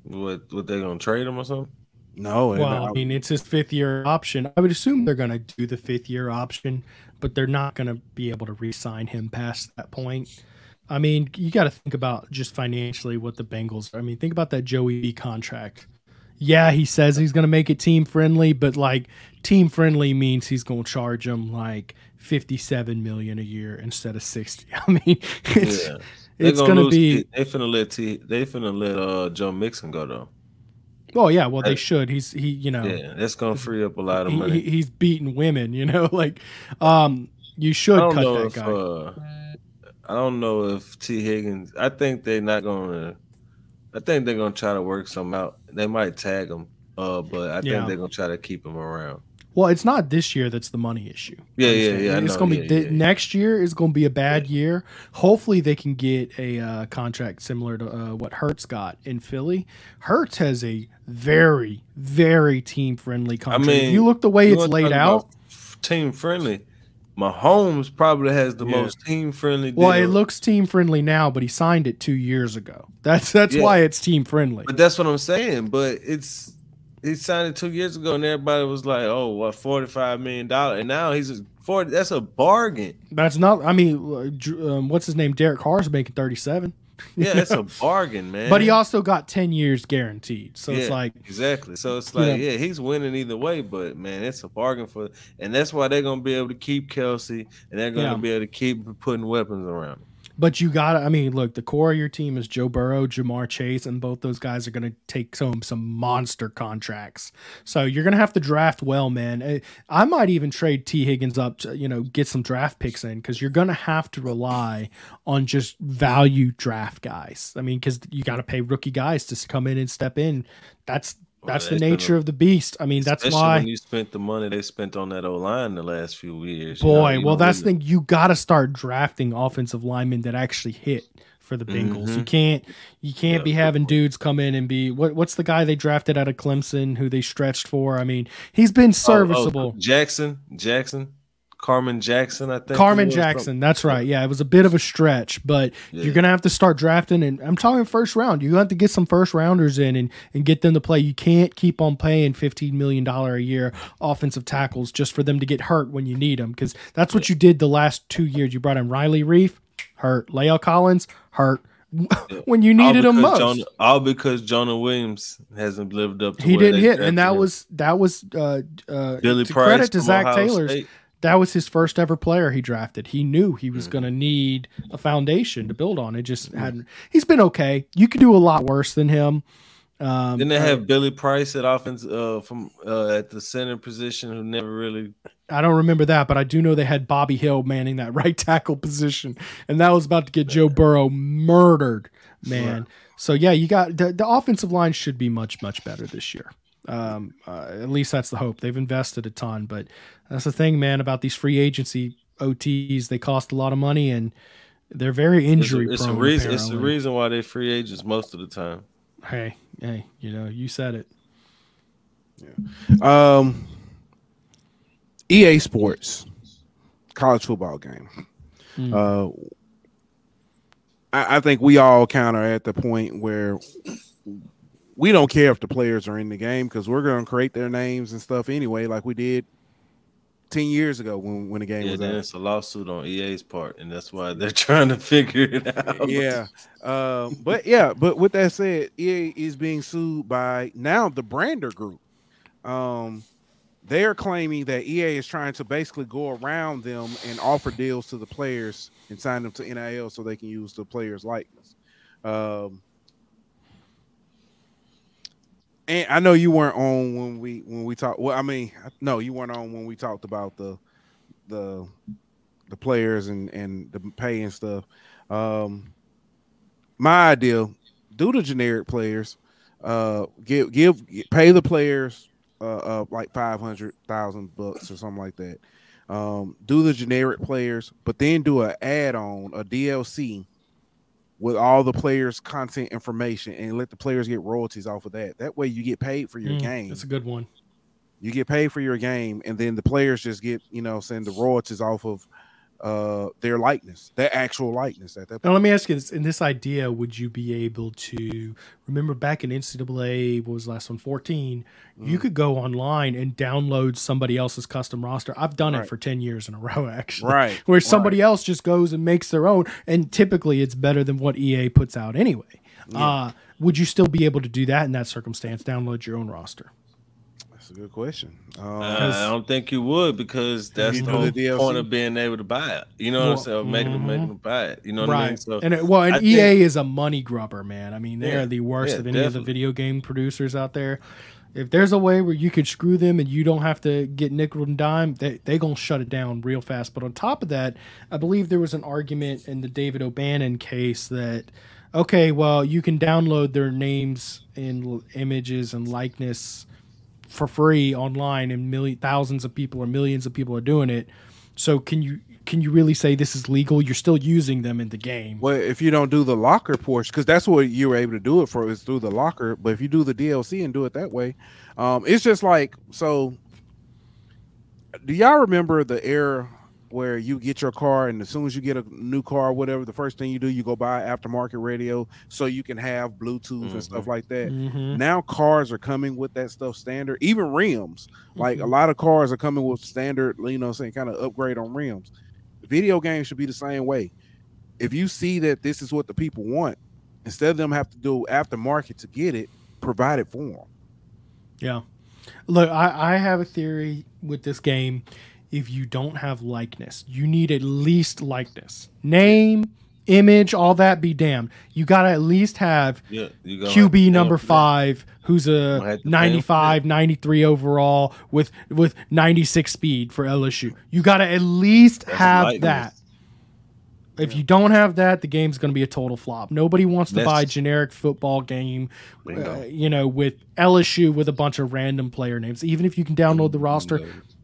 What they gonna trade him or something? No. Well, I mean, it's his 5th-year option. I would assume they're gonna do the 5th-year option, but they're not gonna be able to re-sign him past that point. I mean, you got to think about just financially what the Bengals are. I mean, think about that Joey B contract. Yeah, he says he's going to make it team friendly, but like team friendly means he's going to charge him like $57 million a year instead of 60. I mean, it's going to be. They finna let Joe Mixon go though. Oh yeah, well they should. He you know. Yeah, that's going to free up a lot of money. He's beating women, you know. Like, you should cut that guy. I don't know if T. Higgins. I think they're gonna try to work something out. They might tag him, but I think they're gonna try to keep him around. Well, it's not this year that's the money issue. Yeah. It's gonna be next year. Is gonna be a bad year. Hopefully, they can get a contract similar to what Hurts got in Philly. Hurts has a very, very team friendly contract. I mean, you look the way it's laid out. Team friendly. Mahomes probably has the most team-friendly deal. Well, it looks team-friendly now, but he signed it 2 years ago. That's why it's team-friendly. But that's what I'm saying. But he signed it 2 years ago, and everybody was like, oh, what, $45 million? And now he's $40. That's a bargain. That's not – I mean, what's his name? Derek Carr's making $37. Yeah, that's a bargain, man. But he also got 10 years guaranteed. So it's like – exactly. So it's like, he's winning either way. But, man, it's a bargain for – and that's why they're going to be able to keep Kelsey and they're going to be able to keep putting weapons around him. But you got to – I mean, look, the core of your team is Joe Burrow, Jamar Chase, and both those guys are going to take home some monster contracts. So you're going to have to draft well, man. I might even trade T. Higgins up to, get some draft picks in because you're going to have to rely on just value draft guys. I mean, because you got to pay rookie guys to come in and step in. That's the nature of the beast. I mean, that's why when you spent the money they spent on that O-line the last few years. Boy, well, that's the thing. You got to start drafting offensive linemen that actually hit for the Bengals. Mm-hmm. You can't be having dudes come in and be what's the guy they drafted out of Clemson who they stretched for? I mean, he's been serviceable. Jackson. Carmen Jackson, I think. Carmen Jackson, that's right. Yeah, it was a bit of a stretch, but you're going to have to start drafting. And I'm talking first round. You have to get some first rounders in and get them to play. You can't keep on paying $15 million a year offensive tackles just for them to get hurt when you need them because that's what you did the last 2 years. You brought in Riley Reef, hurt. La'el Collins, hurt. When you needed him most. All because Jonah Williams hasn't lived up to he didn't hit. And that was Billy Price, credit to Zach Ohio Taylor's. State. That was his first ever player he drafted. He knew he was going to need a foundation to build on. It just hadn't. He's been okay. You could do a lot worse than him. Didn't they have Billy Price at offense at the center position who never really. I don't remember that, but I do know they had Bobby Hill manning that right tackle position, and that was about to get Joe Burrow murdered, man. Right. So yeah, you got the offensive line should be much, much better this year. At least that's the hope. They've invested a ton, but that's the thing, man, about these free agency OTs. They cost a lot of money and they're very injury prone. It's the reason why they're free agents most of the time. Hey, you said it. Yeah. EA Sports college football game. I think we all kind of at the point where we don't care if the players are in the game because we're going to create their names and stuff anyway, like we did 10 years ago when the game was out. Yeah, it's a lawsuit on EA's part, and that's why they're trying to figure it out. Yeah. But with that said, EA is being sued by now the Brander Group. They are claiming that EA is trying to basically go around them and offer deals to the players and sign them to NIL so they can use the players' likeness. And I know you weren't on when we talked. Well, I mean, no, you weren't on when we talked about the players and the pay and stuff. My idea, do the generic players, Pay the players like $500,000 or something like that. Do the generic players, but then do an add-on, a DLC with all the players' content information, and let the players get royalties off of that. That way, you get paid for your game. That's a good one. You get paid for your game, and then the players just get, the royalties off of their likeness, their actual likeness at that point. Now, let me ask you this. In this idea, would you be able to remember back in NCAA, what was the last one, 14, you could go online and download somebody else's custom roster. I've done it for 10 years in a row, actually, where somebody else just goes and makes their own. And typically it's better than what EA puts out anyway. Yeah. Would you still be able to do that in that circumstance, download your own roster? That's a good question. I don't think you would, because that's the whole point of being able to buy it. You know what I'm saying? Make them buy it. You know what I mean? So, and EA is a money grubber, man. I mean, they are the worst of any of the video game producers out there. If there's a way where you could screw them and you don't have to get nickel and dime, they're going to shut it down real fast. But on top of that, I believe there was an argument in the David O'Bannon case that, okay, well, you can download their names and images and likeness for free online, and thousands of people or millions of people are doing it. So can you really say this is legal? You're still using them in the game. Well, if you don't do the locker portion, because that's what you were able to do it for, is through the locker. But if you do the DLC and do it that way, it's just like, so do y'all remember the era where you get your car, and as soon as you get a new car or whatever, the first thing you do, you go buy aftermarket radio so you can have Bluetooth and stuff like that. Now cars are coming with that stuff standard, even rims. Like a lot of cars are coming with standard, kind of upgrade on rims. Video games should be the same way. If you see that this is what the people want, instead of them have to do aftermarket to get it, provide it for them. Yeah. Look, I have a theory with this game. If you don't have likeness, you need at least likeness, name, image, all that be damned. You got to at least have QB number 5, who's a 95, 93 overall with 96 speed for LSU. You got to at least have that. If you don't have that, the game's going to be a total flop. Nobody wants to buy a generic football game, with LSU with a bunch of random player names. Even if you can download the roster,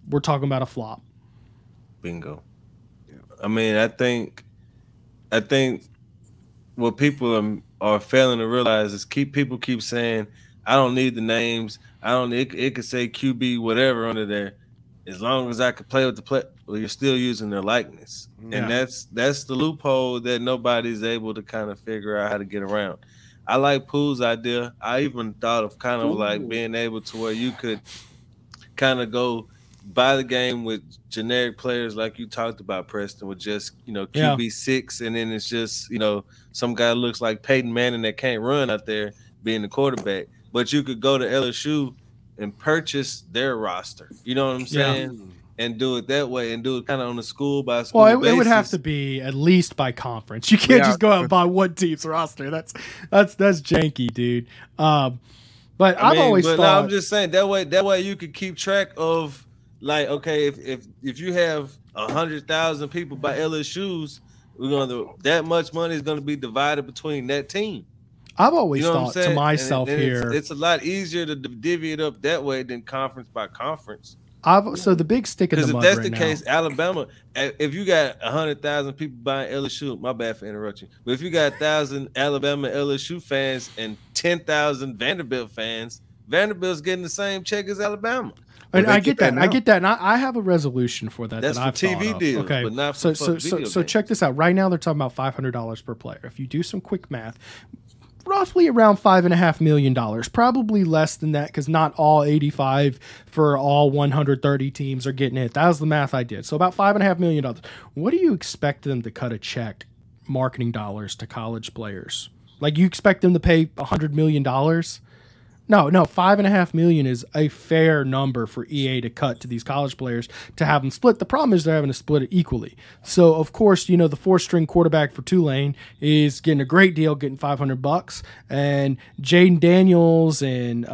we're talking about a flop. Bingo. Yeah. I mean, I think what people are failing to realize is people keep saying, I don't need the names. I don't need it could say QB whatever under there, as long as I could play with the play. Well, you're still using their likeness, and that's the loophole that nobody's able to kind of figure out how to get around. I like Pooh's idea. I even thought of kind of like being able to where you could kind of go buy the game with generic players like you talked about, Preston, with just, QB6, and then it's just, some guy looks like Peyton Manning that can't run out there being the quarterback. But you could go to LSU and purchase their roster. You know what I'm saying? Yeah. And do it that way, and do it kind of on a school by school basis. Well, it would have to be at least by conference. You can't just go out and buy one team's roster. That's janky, dude. But I've always thought. No, I'm just saying that way you could keep track of. Like, okay, if you have 100,000 people by LSU's, that much money is gonna be divided between that team. I've always thought to myself here, it's a lot easier to divvy it up that way than conference by conference. So the big stick in the mud right now. Because if that's the case, Alabama, if you got 100,000 people buying LSU, my bad for interrupting, but if you got 1,000 Alabama LSU fans and 10,000 Vanderbilt fans, Vanderbilt's getting the same check as Alabama. Well, and I get that. And I have a resolution for that. That's that for I've TV deals, okay. But not for so check this out. Right now they're talking about $500 per player. If you do some quick math, roughly around $5.5 million, probably less than that, because not all 85 for all 130 teams are getting it. That was the math I did. So about $5.5 million. What do you expect them to cut a check, marketing dollars to college players? Like, you expect them to pay $100 million? No, $5.5 million is a fair number for EA to cut to these college players to have them split. The problem is they're having to split it equally. So, of course, the 4-string quarterback for Tulane is getting a great deal, getting $500, and Jaden Daniels and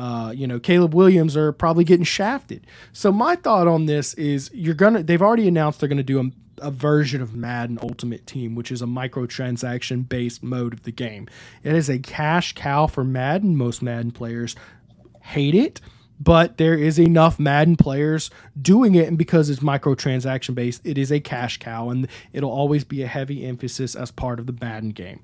Caleb Williams are probably getting shafted. So my thought on this is they've already announced they're gonna do a a version of Madden Ultimate Team, which is a microtransaction-based mode of the game. It is a cash cow for Madden. Most Madden players hate it, but there is enough Madden players doing it, and because it's microtransaction-based, it is a cash cow, and it'll always be a heavy emphasis as part of the Madden game.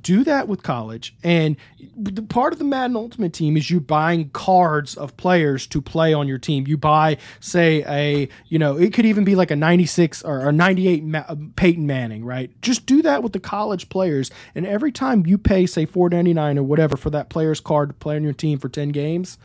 Do that with college, and the part of the Madden Ultimate Team is you buying cards of players to play on your team. You buy, say, it could even be like a 96 or a 98 Peyton Manning, right? Just do that with the college players, and every time you pay, say, $4.99 or whatever for that player's card to play on your team for 10 games,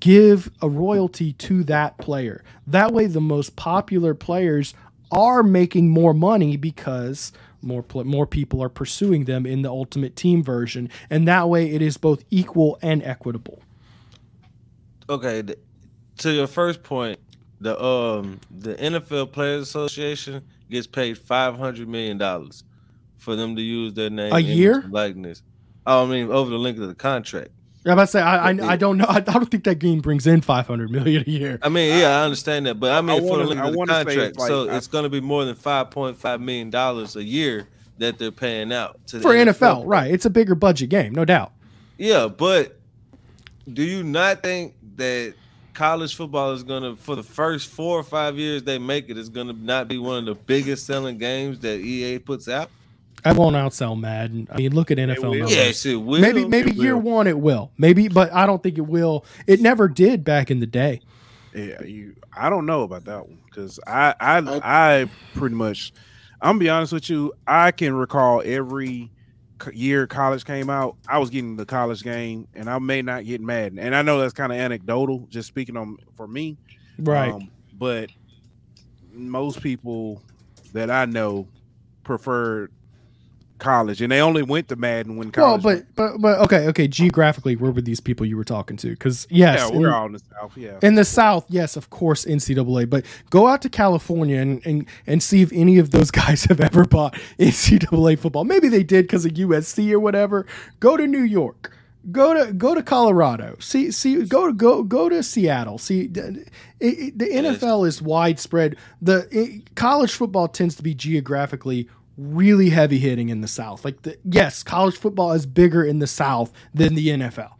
give a royalty to that player. That way, the most popular players are making more money because more people are pursuing them in the Ultimate Team version, and that way it is both equal and equitable. Okay, to your first point, the NFL Players Association gets paid $500 million for them to use their name, a year, likeness. I mean, over the length of the contract. Yeah, I'm about to say I don't know. I don't think that game brings in $500 million a year. I mean, yeah, I understand that, but I mean, for the contract, so it's going to be more than $5.5 million a year that they're paying out to for NFL, right? It's a bigger budget game, no doubt. Yeah, but do you not think that college football is going to, for the first 4 or 5 years they make it, is going to not be one of the biggest selling games that EA puts out? I won't outsell Madden. I mean, look at NFL numbers. Yes, it will. Maybe year one it will. Maybe, but I don't think it will. It never did back in the day. Yeah, I don't know about that one because I pretty much, I'm gonna be honest with you. I can recall every year college came out, I was getting the college game, and I may not get Madden. And I know that's kind of anecdotal, just speaking on for me, right? But most people that I know preferred college, and they only went to Madden when college. Well, but okay. Geographically, where were these people you were talking to? Because yes, we're all in the South. Yeah, in the South, yes, of course, NCAA. But go out to California and see if any of those guys have ever bought NCAA football. Maybe they did because of USC or whatever. Go to New York. Go to Colorado. Go to Seattle. See, the NFL is widespread. College football tends to be geographically really heavy hitting in the South. Like, yes, college football is bigger in the South than the NFL,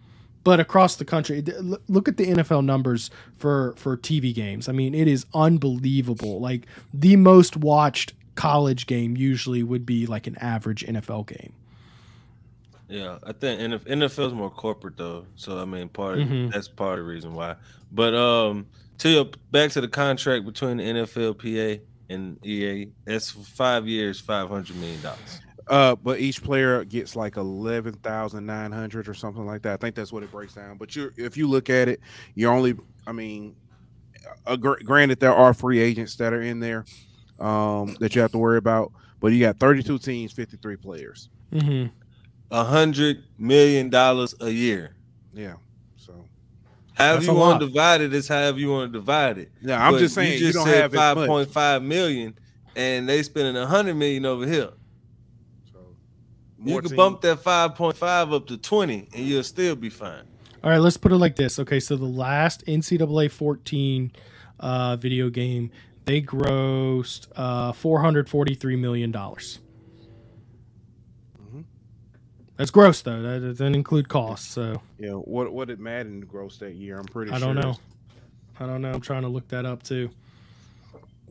but across the country, look at the NFL numbers for TV games. I mean, it is unbelievable. Like, the most watched college game usually would be like an average NFL game. Yeah, I think NFL is more corporate though, so I mean, that's part of the reason why. But back to the contract between the NFLPA and EA, that's for 5 years, $500 million. But each player gets like 11,900 or something like that. I think that's what it breaks down. But if you look at it, you're only, I mean, granted there are free agents that are in there that you have to worry about. But you got 32 teams, 53 players, $100 million a year. Yeah. However you want to divide it is however you want to divide it. No, I'm just saying you don't have 5.5 million, and they spending $100 million over here. So you can bump that 5.5 up to 20, and you'll still be fine. All right, let's put it like this. Okay, so the last NCAA 14 video game, they grossed $443 million. That's gross though. That doesn't include costs. So yeah, what did Madden gross that year? I'm pretty sure. I don't know. I'm trying to look that up too.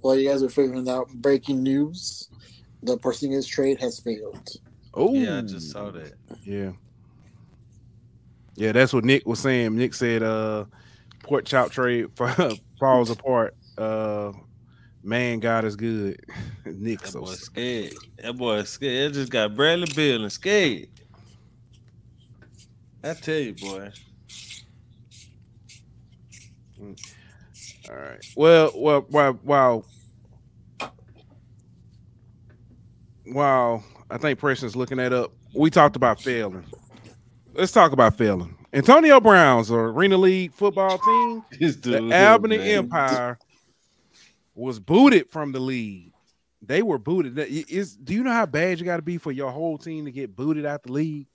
While you guys are figuring out, breaking news: the Porzingis trade has failed. Oh yeah, I just saw that. Yeah, that's what Nick was saying. Nick said, "Pork chop trade falls apart." Man, God is good. Nick's so scared. That boy is scared. It just got Bradley Beal and scared. I tell you, boy. All right. Well, wow. I think Preston's looking that up. We talked about failing. Let's talk about failing. Antonio Brown's Arena League football team, the Albany Empire, was booted from the league. They were booted. Do you know how bad you got to be for your whole team to get booted out the league?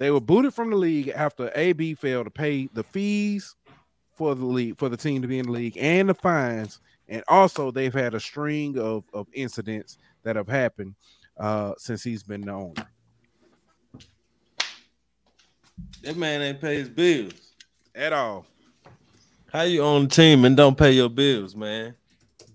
They were booted from the league after AB failed to pay the fees for the team to be in the league and the fines And also they've had a string of incidents that have happened since he's been the owner. That man ain't pay his bills at all. How you own the team and don't pay your bills, man?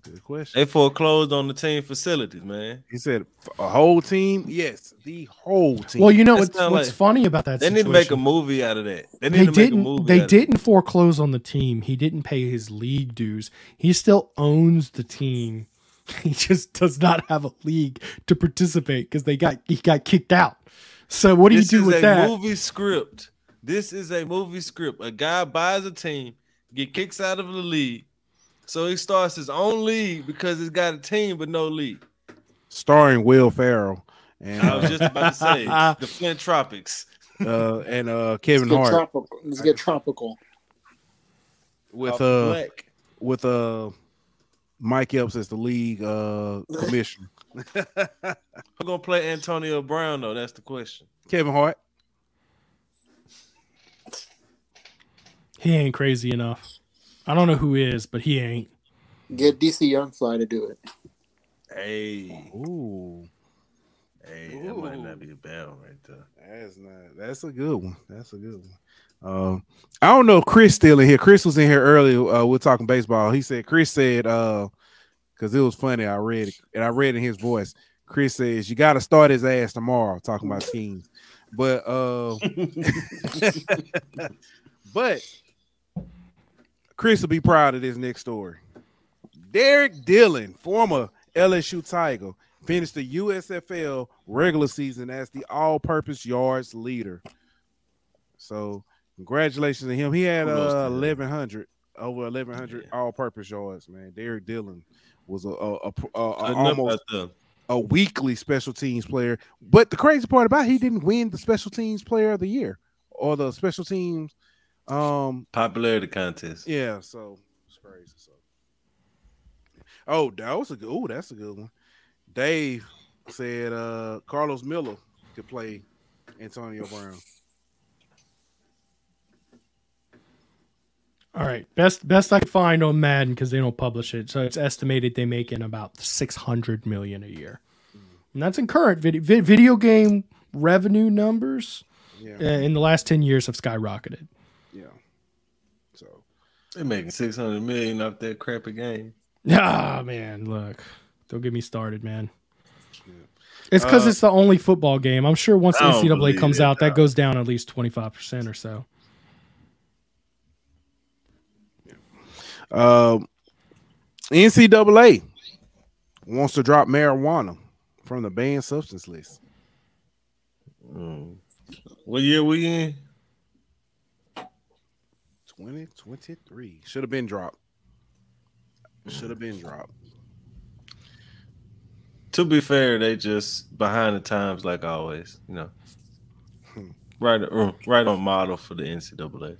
Good question. They foreclosed on the team facilities, man. He said a whole team? Yes, the whole team. Well, you know what's funny about that situation? They need to make a movie out of that. They didn't foreclose on the team. He didn't pay his league dues. He still owns the team. He just does not have a league to participate because he got kicked out. So what do you do with that? This is a movie script. A guy buys a team, get kicked out of the league. So he starts his own league because he's got a team but no league. Starring Will Ferrell. And I was just about to say the Flint Tropics. And Kevin Hart. Let's get tropical. With Mike Epps as the league commissioner. Who's gonna play Antonio Brown though? That's the question. Kevin Hart. He ain't crazy enough. I don't know who is, but he ain't. Get DC Youngfly to do it. Hey. Ooh. Hey, that might not be a bad one right there. That's a good one. I don't know if Chris still in here. Chris was in here earlier. We're talking baseball. Chris said, because it was funny, I read in his voice. Chris says, you got to start his ass tomorrow, talking about Skenes. But, Chris will be proud of this next story. Derek Dillon, former LSU Tiger, finished the USFL regular season as the all-purpose yards leader. So, congratulations to him. He had 1,100 all-purpose yards, man. Derek Dillon was almost a weekly special teams player. But the crazy part about it, he didn't win the special teams player of the year or the special teams popularity contest. Yeah, so it's crazy. So, that's a good one. Dave said Carlos Miller could play Antonio Brown. All right, best I could find on Madden because they don't publish it, so it's estimated they make in about $600 million a year, and that's in current video game revenue numbers. Yeah. In the last 10 years have skyrocketed. Yeah, so they're making $600 million off that crappy game. Ah, man, look, don't get me started, man. Yeah. It's because it's the only football game. I'm sure once NCAA comes out, that goes down at least 25% or so. NCAA wants to drop marijuana from the banned substance list. What year we in? 2023. Should have been dropped. To be fair, they just behind the times like always, you know. Right on model for the NCAA.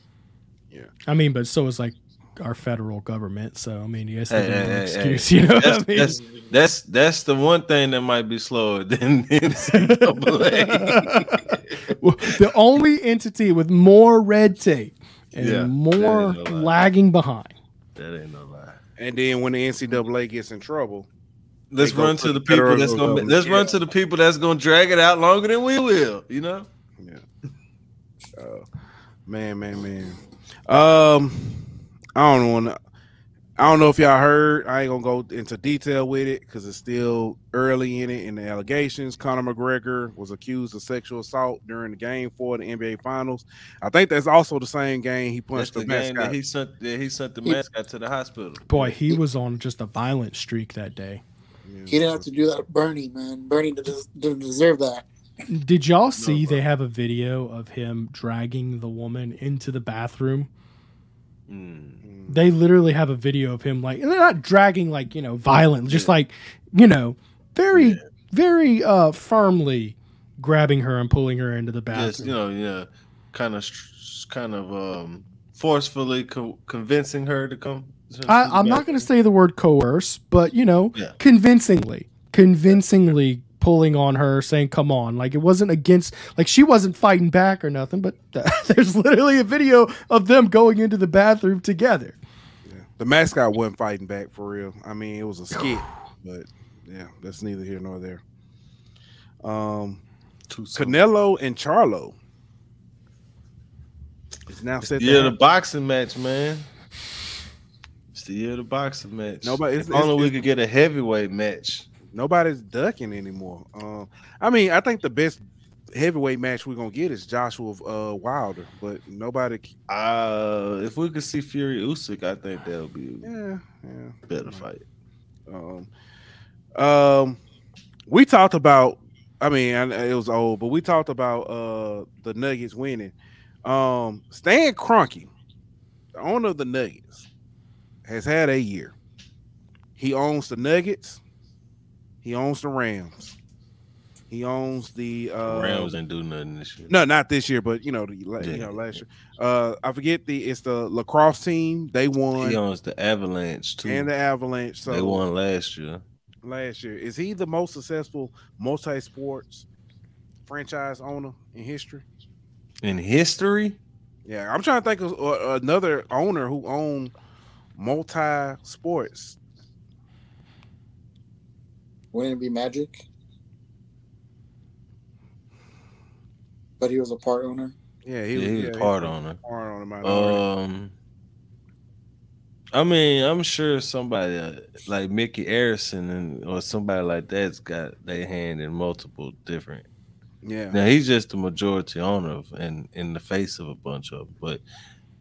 Yeah. I mean, but so it's like our federal government, so I mean, yes, excuse, you know, what I mean? that's the one thing that might be slower than NCAA. Well, the only entity with more red tape and more lagging behind. That ain't no lie. And then when the NCAA gets in trouble, let's run to the people that's gonna drag it out longer than we will. You know? Yeah. Man. I don't know if y'all heard. I ain't going to go into detail with it because it's still early in it. In the allegations, Conor McGregor was accused of sexual assault during the game for the NBA Finals. I think that's also the same game he punched the mascot. That he sent the mascot to the hospital. Boy, he was on just a violent streak that day. Yeah. He didn't have to do that to Bernie, man. Bernie didn't deserve that. Did y'all see they have a video of him dragging the woman into the bathroom? They literally have a video of him, like, and they're not dragging, like, you know, violent, just like, you know, very firmly grabbing her and pulling her into the bathroom. Yes, you know, kind of forcefully convincing her to come. I'm not going to say the word coerce, but, you know, convincingly pulling on her, saying, come on. Like, it wasn't against, like, she wasn't fighting back or nothing, but there's literally a video of them going into the bathroom together. Yeah. The mascot wasn't fighting back for real. I mean, it was a skit, but yeah, that's neither here nor there. Canelo and Charlo. It's now set. Yeah, the boxing match, man. It's the year of the boxing match. Nobody. If only we could get a heavyweight match. Nobody's ducking anymore. I mean, I think the best heavyweight match we're gonna get is Joshua Wilder, but nobody. If we could see Fury Usyk, I think that'll be better fight. We talked about. I mean, it was old, but we talked about the Nuggets winning. Stan Kroenke, the owner of the Nuggets, has had a year. He owns the Nuggets. He owns the Rams. He owns the Rams didn't do nothing this year. No, not this year, but last year. I forget it's the lacrosse team. They won. He owns the Avalanche too. And the Avalanche. So they won last year. Is he the most successful multi-sports franchise owner in history? In history? Yeah, I'm trying to think of another owner who owned multi-sports. Wouldn't it be Magic? But he was a part owner? Yeah, he was a part owner. I mean, I'm sure somebody like Mickey Arison or somebody like that's got their hand in multiple different. Yeah. Now he's just the majority owner of and in the face of a bunch of them. But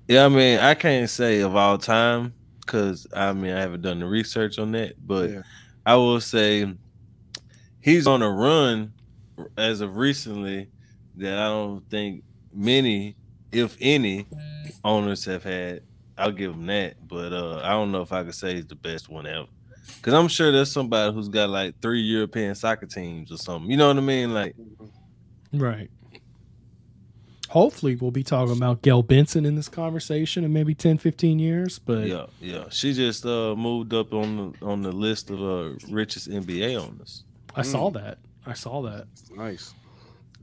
yeah, I mean, I can't say of all time because I mean I haven't done the research on that. But yeah. I will say he's on a run as of recently that I don't think many, if any, owners have had. I'll give him that, but I don't know if I could say he's the best one ever. Because I'm sure there's somebody who's got like 3 European soccer teams or something. You know what I mean? Like, right. Hopefully we'll be talking about Gail Benson in this conversation in maybe 10, 15 years. But yeah. She just moved up on the list of richest NBA owners. I saw that. Nice.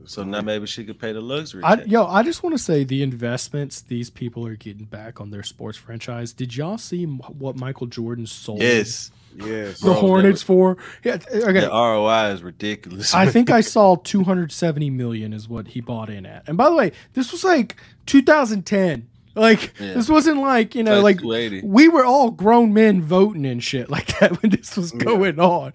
So now maybe she could pay the luxury tax. I just want to say the investments these people are getting back on their sports franchise. Did y'all see what Michael Jordan sold? Yes. The Hornets for? Yeah, okay. The ROI is ridiculous. I think I saw $270 million is what he bought in at. And by the way, this was like 2010. Like this wasn't like like we were all grown men voting and shit like that when this was going on,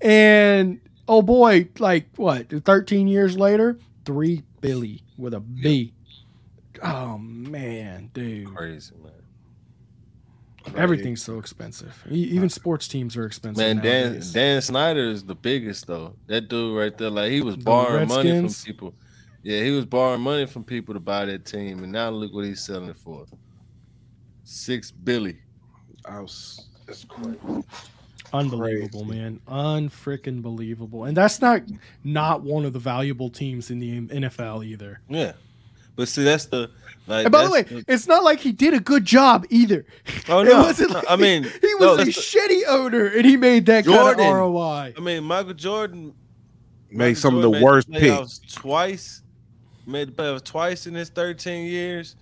and. Oh boy, like what? 13 years later, $3 billion with a B. Yep. Oh man, dude. Crazy, man. Everything's so expensive. Even sports teams are expensive. Man, Dan Snyder is the biggest though. That dude right there, like he was borrowing money from people. Yeah, he was borrowing money from people to buy that team, and now look what he's selling it for. $6 billion. That's crazy. Unbelievable, man. Unfreaking believable. And that's not one of the valuable teams in the NFL either. Yeah. But see, that's the like. And by the way, it's not like he did a good job either. Oh, no. It wasn't like he was a shitty owner and he made that kind of ROI. I mean, Michael Jordan made some of the worst picks. Made the playoffs twice in his 13 years.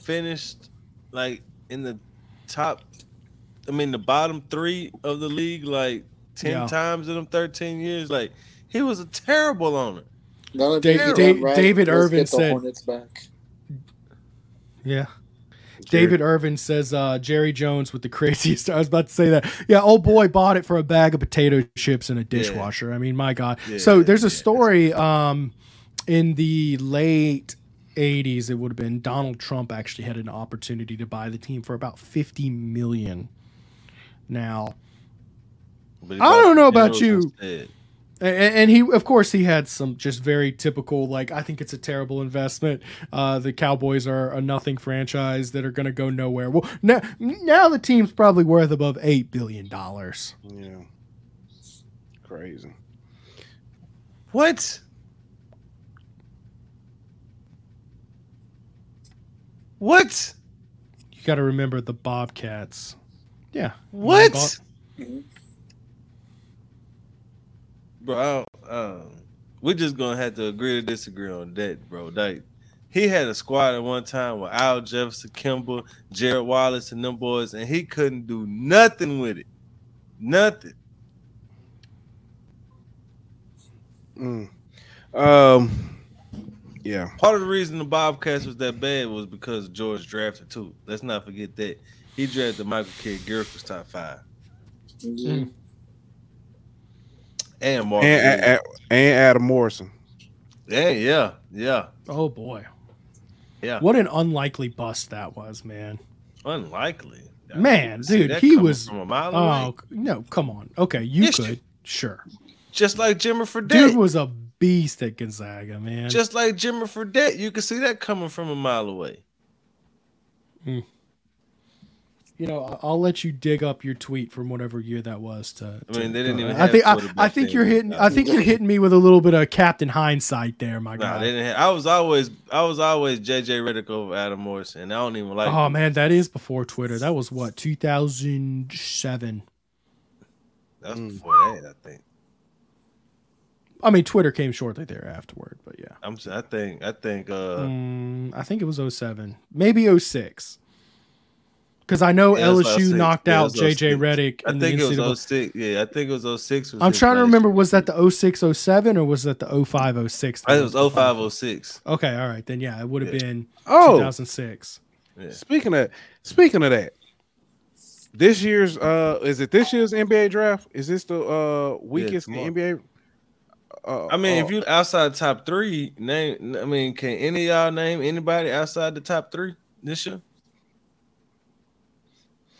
Finished like in the top. I mean, the bottom 3 of the league, like 10 times in them 13 years. Like he was a terrible owner. David Irvin said. Hornets back. Yeah, David Irvin says Jerry Jones with the craziest. I was about to say that. Yeah, old boy bought it for a bag of potato chips and a dishwasher. Yeah. I mean, my God. Yeah, so there's a story in the late 80s. It would have been Donald Trump actually had an opportunity to buy the team for about $50 million. Now, I don't know about you, and he, of course, he had some just very typical. Like, I think it's a terrible investment. The Cowboys are a nothing franchise that are going to go nowhere. Well, now the team's probably worth above $8 billion. Yeah, crazy. What? What? You got to remember the Bobcats. Yeah. What? Bro, we're just going to have to agree to disagree on that, bro. Like, He had a squad at one time with Al Jefferson, Kimball, Jared Wallace, and them boys, and he couldn't do nothing with it. Nothing. Yeah. Part of the reason the Bobcats was that bad was because George drafted too. Let's not forget that. He drafted Michael Kidd Gilchrist top five. Mm-hmm. And Mark and Adam Morrison. Yeah. Oh boy. Yeah. What an unlikely bust that was, man. Unlikely. Man, dude, he was from a mile away. No, come on. Okay, sure. Just like Jimmer Fredette. Dude was a beast at Gonzaga, man. Just like Jimmer Fredette, you could see that coming from a mile away. Mm. You know, I'll let you dig up your tweet from whatever year that was. They didn't even. I think you're hitting me with a little bit of Captain Hindsight there, my guy. They didn't have, I was always JJ Redick over Adam Morrison. And I don't even like. Oh him. Man, that is before Twitter. That was what 2007. That was before that, I think. I mean, Twitter came shortly there afterward, but yeah. I think it was 07, maybe 06. Because I know LSU knocked out JJ Redick. I think it was 06. Yeah, I think it was 06. I'm trying to remember. Was that the 06, 07 or was that the 05, 06? I think it was 05, 06. Okay, all right. Then, yeah, it would have been 2006. Yeah. Speaking of that, this year's is it this year's NBA draft? Is this the weakest NBA? If you outside the top three, can any of y'all name anybody outside the top three this year?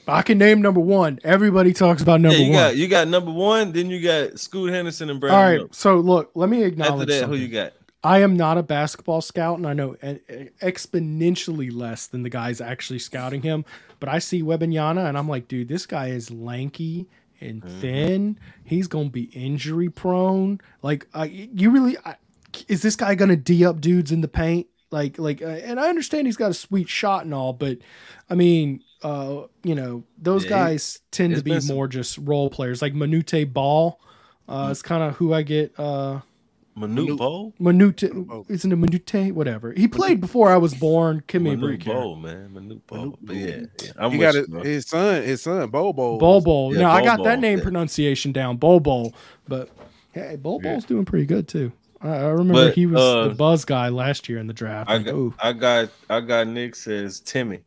I can name number one. Everybody talks about number one. You got number one, then you got Scoot Henderson and Brandon. All right, so look, let me acknowledge after that, something. Who you got? I am not a basketball scout, and I know exponentially less than the guys actually scouting him, but I see Wembanyama, and I'm like, dude, this guy is lanky and thin. He's going to be injury-prone. Like, is this guy going to D up dudes in the paint? And I understand he's got a sweet shot and all, but, I mean... those guys tend to be more just role players. Like Manute Ball is kind of who I get. Isn't it Manute? Whatever. He played before I was born. Give me a break. Manute Ball. Yeah. I'm with you, bro. His son, Bobo. Bobo. Yeah, I got that name pronunciation down, Bobo. But hey, Bobo's doing pretty good too. I remember he was the buzz guy last year in the draft. I got Nick says Timmy.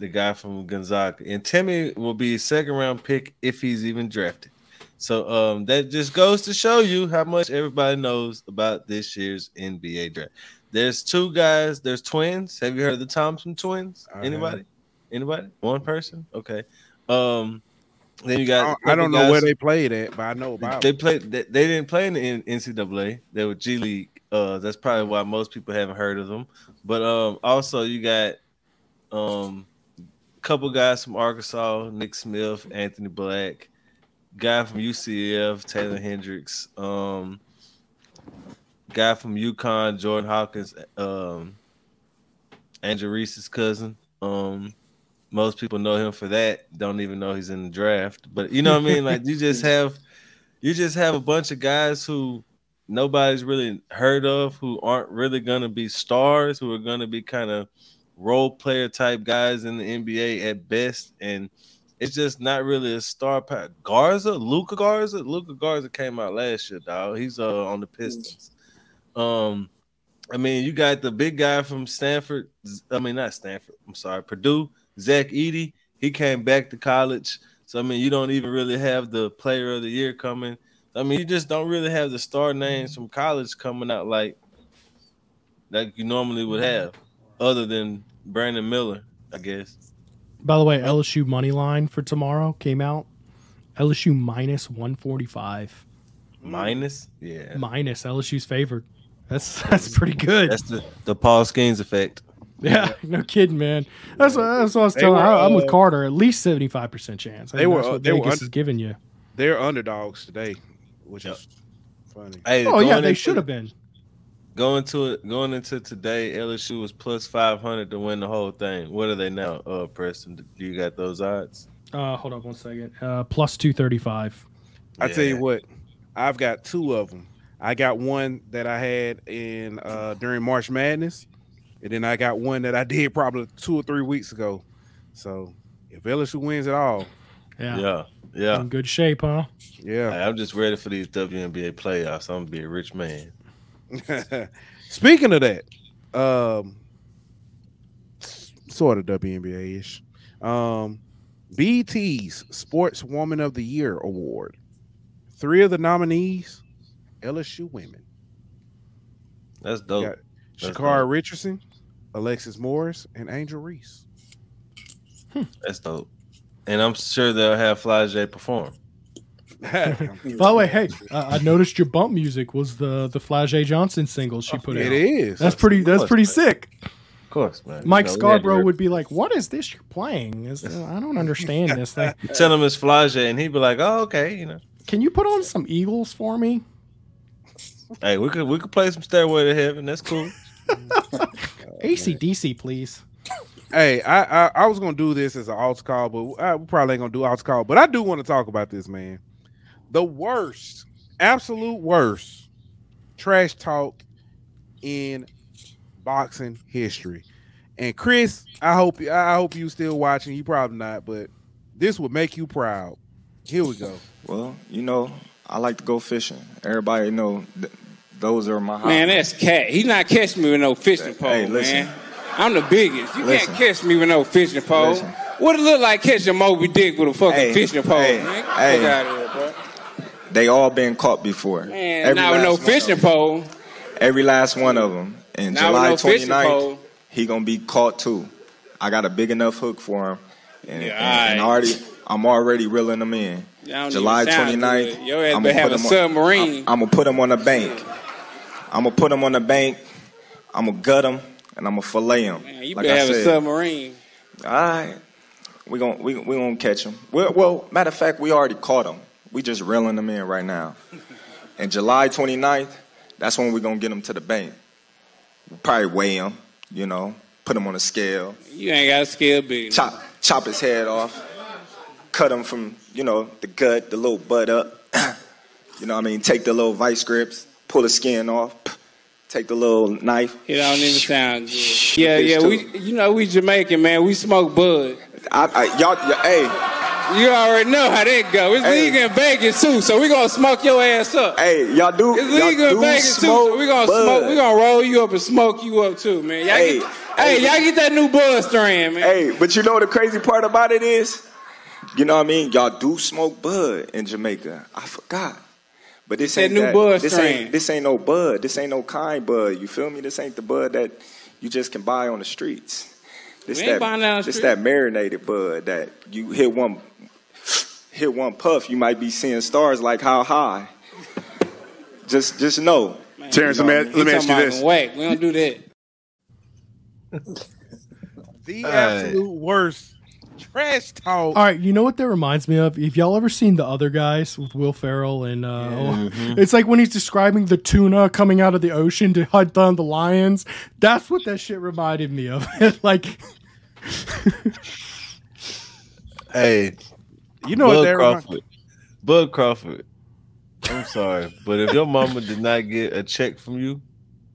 The guy from Gonzaga. And Timmy will be a second-round pick if he's even drafted. So that just goes to show you how much everybody knows about this year's NBA draft. There's two guys. There's twins. Have you heard of the Thompson twins? Anybody? One person? Okay. Then you got. I don't know where they played at, but I know about them. They didn't play in the NCAA. They were G League. That's probably why most people haven't heard of them. But also you got couple guys from Arkansas, Nick Smith, Anthony Black, guy from UCF, Taylor Hendricks, guy from UConn, Jordan Hawkins, Andrew Reese's cousin. Most people know him for that, don't even know he's in the draft. But you know what I mean? Like you just have a bunch of guys who nobody's really heard of, who aren't really gonna be stars, who are gonna be kind of role player type guys in the NBA at best, and it's just not really a star pack. Luka Garza came out last year, dog. He's on the Pistons. You got the big guy from Stanford. Purdue, Zach Edey. He came back to college, so you don't even really have the Player of the Year coming. You just don't really have the star names from college coming out like you normally would have. Other than Brandon Miller, I guess. By the way, LSU money line for tomorrow came out. LSU minus 145. Minus? Yeah. Minus. LSU's favored. That's pretty good. That's the Paul Skenes effect. Yeah, no kidding, man. That's what I was telling. I'm with Carter. At least 75% chance. That's what Vegas is giving you. They're underdogs today, which is funny. Hey, they should have been. Going into today, LSU was plus 500 to win the whole thing. What are they now, Preston? Do you got those odds? Hold on one second. Plus 235. Yeah. I tell you what, I've got two of them. I got one that I had in during March Madness, And then I got one that I did probably 2 or 3 weeks ago. So if LSU wins at all. Yeah. In good shape, huh? Yeah. I'm just ready for these WNBA playoffs. I'm going to be a rich man. Speaking of that, sort of WNBA-ish, BET's Sports Woman of the Year Award. 3 of the nominees, LSU women. That's dope. Shakara Richardson, Alexis Morris, and Angel Reese. That's dope. And I'm sure they'll have Fly J perform. By the way, hey, I noticed your bump music was the Fly J Johnson single she put out. It is. That's pretty sick. Of course, man. Mike Scarborough would be like, "What is this you're playing? I don't understand this thing." Tell him it's Fly J, and he'd be like, "Oh, okay, you know." Can you put on some Eagles for me? Hey, we could play some Stairway to Heaven. That's cool. AC/DC, please. Hey, I was gonna do this as an alt call, but we probably ain't gonna do alt call. But I do want to talk about this, man. The worst, absolute worst, trash talk in boxing history. And Chris, I hope you still watching. You probably not, but this would make you proud. Here we go. Well, you know, I like to go fishing. Everybody know those are my hobbies. Man, that's cat. He's not catching me with no fishing pole, hey, man. I'm the biggest. You can't catch me with no fishing pole. Listen. What it look like catching Moby Dick with a fucking fishing pole, man? Hey, get out of here, bro. They all been caught before. Man, not with no fishing pole. Every last one of them. And July 29th, he gonna be caught too. I got a big enough hook for him, I'm already reeling him in. July 29th, I'm gonna have a submarine. I'm gonna put him on the bank. I'm gonna gut him and I'm gonna fillet him. Man, you better have a submarine. All right, we gonna catch him. Well, matter of fact, we already caught him. We just reeling him in right now. And July 29th, that's when we're gonna get him to the bank. We'll probably weigh him, you know, put him on a scale. You ain't got a scale big. Chop his head off. Cut him from, you know, the gut, the little butt up. You know what I mean? Take the little vice grips, pull the skin off, take the little knife. It don't even sound good. Yeah, we Jamaican, man. We smoke bud. You already know how that go. It's legal in Vegas, too, so we're going to smoke your ass up. Hey, y'all do. It's legal in Vegas, too, so we're going to smoke. We're going to roll you up and smoke you up, too, man. Y'all get that new bud strand, man. Hey, but you know what the crazy part about it is? You know what I mean? Y'all do smoke bud in Jamaica. I forgot. But this ain't that new bud strain. This ain't no bud. This ain't no kind bud. You feel me? This ain't the bud that you just can buy on the streets. This that marinated bud that you hit one puff, you might be seeing stars like how high. Just know. Man, Terrence, let me ask you this. Wait, we don't do that. The absolute worst trash talk. All right, you know what that reminds me of? If y'all ever seen The Other Guys with Will Ferrell and it's like when he's describing the tuna coming out of the ocean to hunt down the lions. That's what that shit reminded me of. Like, hey, you know what that reminds me? Bud Crawford. I'm sorry, but if your mama did not get a check from you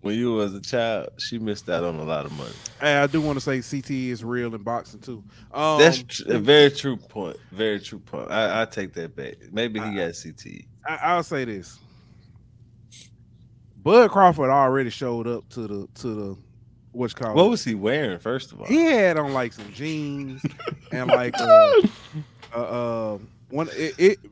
when you was a child, she missed out on a lot of money. Hey, I do want to say CTE is real in boxing too. That's a very true point. Very true point. I take that back. Maybe he got CTE. I'll say this: Bud Crawford already showed up to the what's called. What was he wearing? First of all, he had on like some jeans and like one.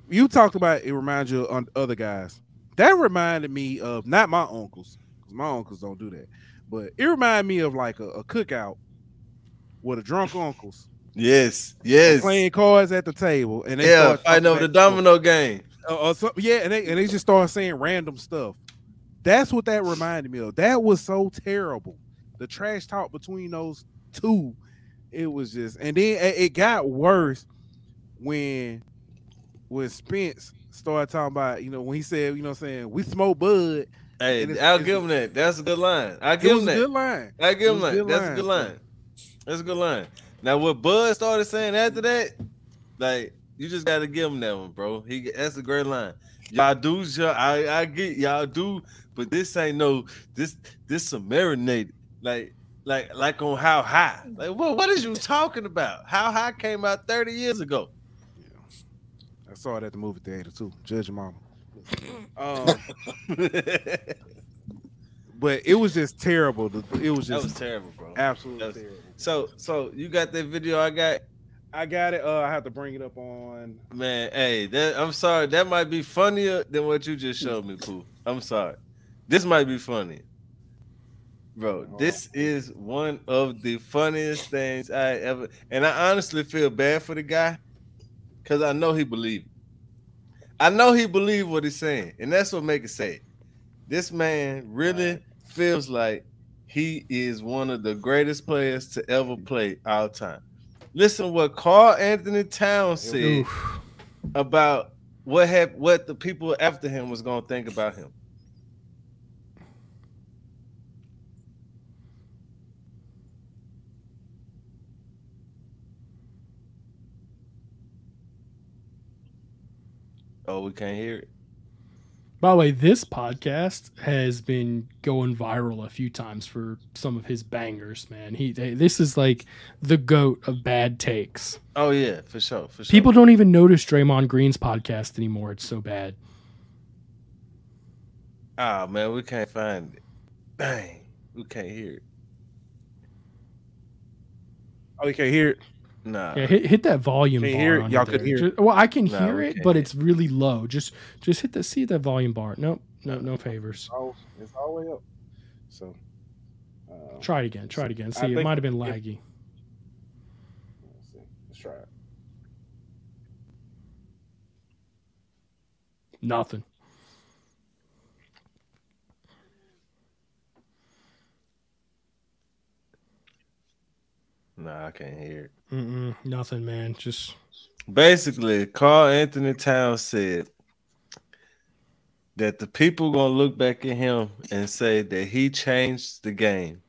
You talked about it reminds you of Other Guys. That reminded me of not my uncles. My uncles don't do that, but it reminded me of like a cookout with a drunk uncles. Yes. Playing cards at the table, and they fighting over the domino game. And they just start saying random stuff. That's what that reminded me of. That was so terrible. The trash talk between those two, it was just. And then it got worse when Spence started talking about, you know, when he said, you know, what I'm saying, we smoke bud. Hey, I'll give him that. That's a good line. That's a good line. Now, what Bud started saying after that, like, you just got to give him that one, bro. That's a great line. I get y'all do, but this ain't no, this some marinated. Like, Like on how high? Like, what is you talking about? How High came out 30 years ago. Yeah. I saw it at the movie theater too. Judge Mama. But it was just terrible. That was terrible, bro. Absolutely terrible. So you got that video? I got it. I have to bring it up on. Man, hey, I'm sorry. That might be funnier than what you just showed me, Pooh. I'm sorry. This might be funny. Bro, this is one of the funniest things I ever... And I honestly feel bad for the guy because I know he believed. I know he believed what he's saying, and that's what makes it sad. This man really feels like he is one of the greatest players to ever play all time. Listen what Carl Anthony Towns said about what the people after him was going to think about him. Oh, we can't hear it. By the way, this podcast has been going viral a few times for some of his bangers, man. This is like the GOAT of bad takes. Oh, yeah, for sure. People don't even notice Draymond Green's podcast anymore. It's so bad. Oh, man, we can't find it. Dang, we can't hear it. Oh, we can't hear it? Nah. Yeah, hit that volume bar. Hear it? Y'all could hear it. Well, I can hear it, but it's really low. Just hit that volume bar. No favors. Oh, it's all the way up. So try it again. See, it might have been laggy. Let's see. Let's try it. Nothing. Nah, I can't hear it. Nothing, man. Just basically, Carl Anthony Towns said that the people gonna look back at him and say that he changed the game.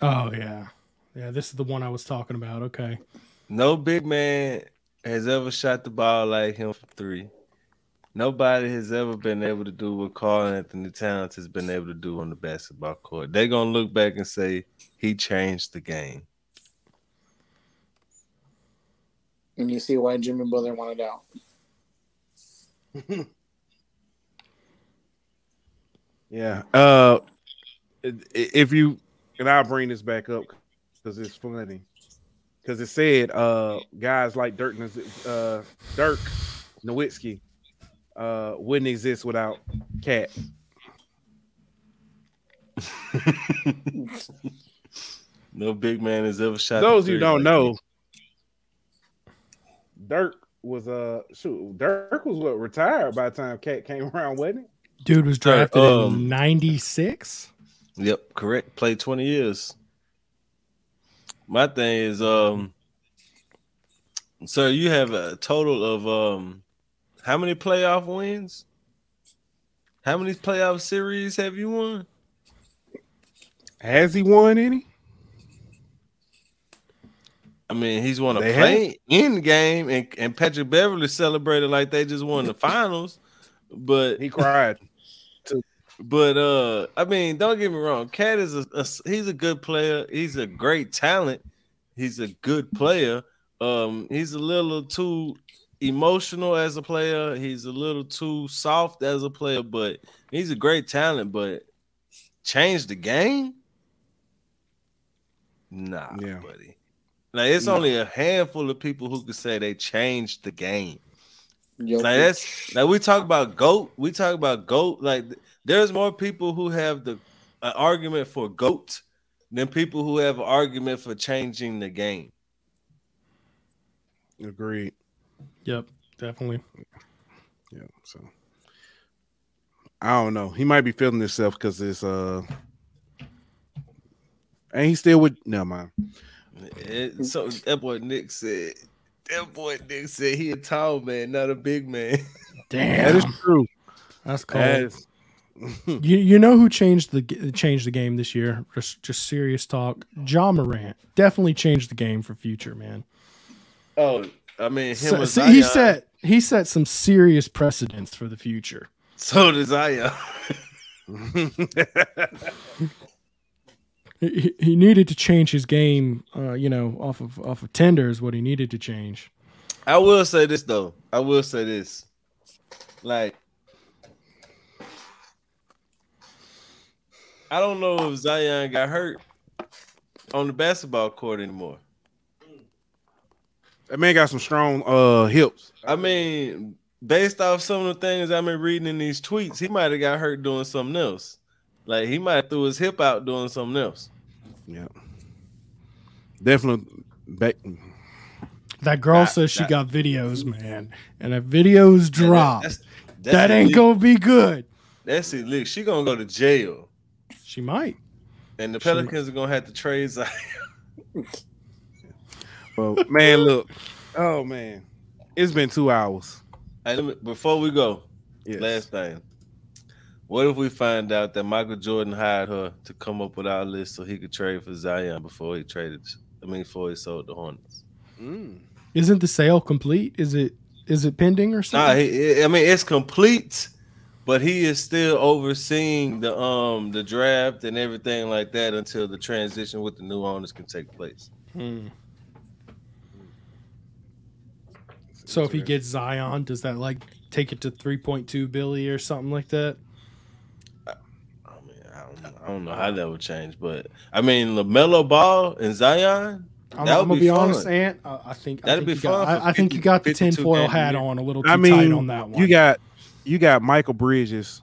Oh yeah. This is the one I was talking about. Okay. No big man has ever shot the ball like him from three. Nobody has ever been able to do what Carl Anthony Towns has been able to do on the basketball court. They're gonna look back and say he changed the game. And you see why Jimmy Butler wanted out. Yeah. If you and I'll bring this back up because it's funny. Because it said guys like Dirk Nowitzki wouldn't exist without Cat. No big man has ever shot. Those who don't know. Dirk was retired by the time Cat came around, wasn't he? Dude was drafted in 96. Yep, correct. Played 20 years. My thing is, sir, you have a total of how many playoff wins? How many playoff series have you won? Has he won any? I mean, he's won a play-in game, and Patrick Beverly celebrated like they just won the finals, but he cried. But I mean, don't get me wrong. Cat is he's a good player. He's a great talent. He's a good player. He's a little too emotional as a player. He's a little too soft as a player, but he's a great talent. But change the game? Nah, buddy. Like, it's only a handful of people who can say they changed the game. Yo, like, that's like we talk about GOAT. We talk about GOAT. Like, there's more people who have an argument for GOAT than people who have an argument for changing the game. Agreed. Yep, definitely. Yeah. So I don't know. He might be feeling himself because it's and he's still with never mind. So that boy Nick said he a tall man, not a big man. Damn, that is true. That's cool. You know who changed the game this year? Just serious talk. Ja Morant definitely changed the game for future, man. Oh, I mean, he set some serious precedents for the future. So does Zion. he needed to change his game, off of Tinder is what he needed to change. I will say this, though. Like, I don't know if Zion got hurt on the basketball court anymore. That man got some strong hips. I mean, based off some of the things I've been reading in these tweets, he might have got hurt doing something else. Like, he might have threw his hip out doing something else. Yeah. Definitely. That girl says she got videos, man. And if videos drop, that ain't going to be good. That's it. Look, she going to go to jail. She might. And the Pelicans are going to have to trade Zion. Well, man, look. Oh, man. It's been 2 hours. Hey, before we go, last thing. What if we find out that Michael Jordan hired her to come up with our list so he could trade for Zion before he sold the Hornets? Mm. Isn't the sale complete? Is it pending or something? Nah, it's complete, but he is still overseeing the draft and everything like that until the transition with the new owners can take place. Mm. So if he gets Zion, does that like take it to 3.2 billion or something like that? I don't know how that would change, but I mean, LaMelo Ball and Zion. I'm gonna be honest, Ant. I think that'd be fun. I think you got the tinfoil hat on a little too tight on that one. You got Michael Bridges,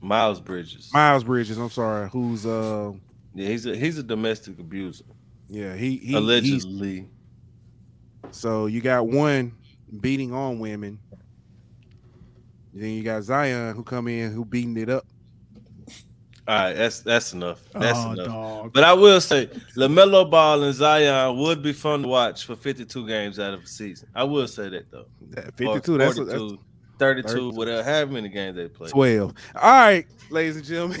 Miles Bridges. I'm sorry, who's he's a domestic abuser. Yeah, he allegedly. So you got one beating on women. Then you got Zion who come in who beating it up. All right, that's enough. That's enough. Dog. But I will say, LaMelo Ball and Zion would be fun to watch for 52 games out of a season. I will say that, though. 52, 42, that's 32, whatever, however many games they play. 12. All right, ladies and gentlemen.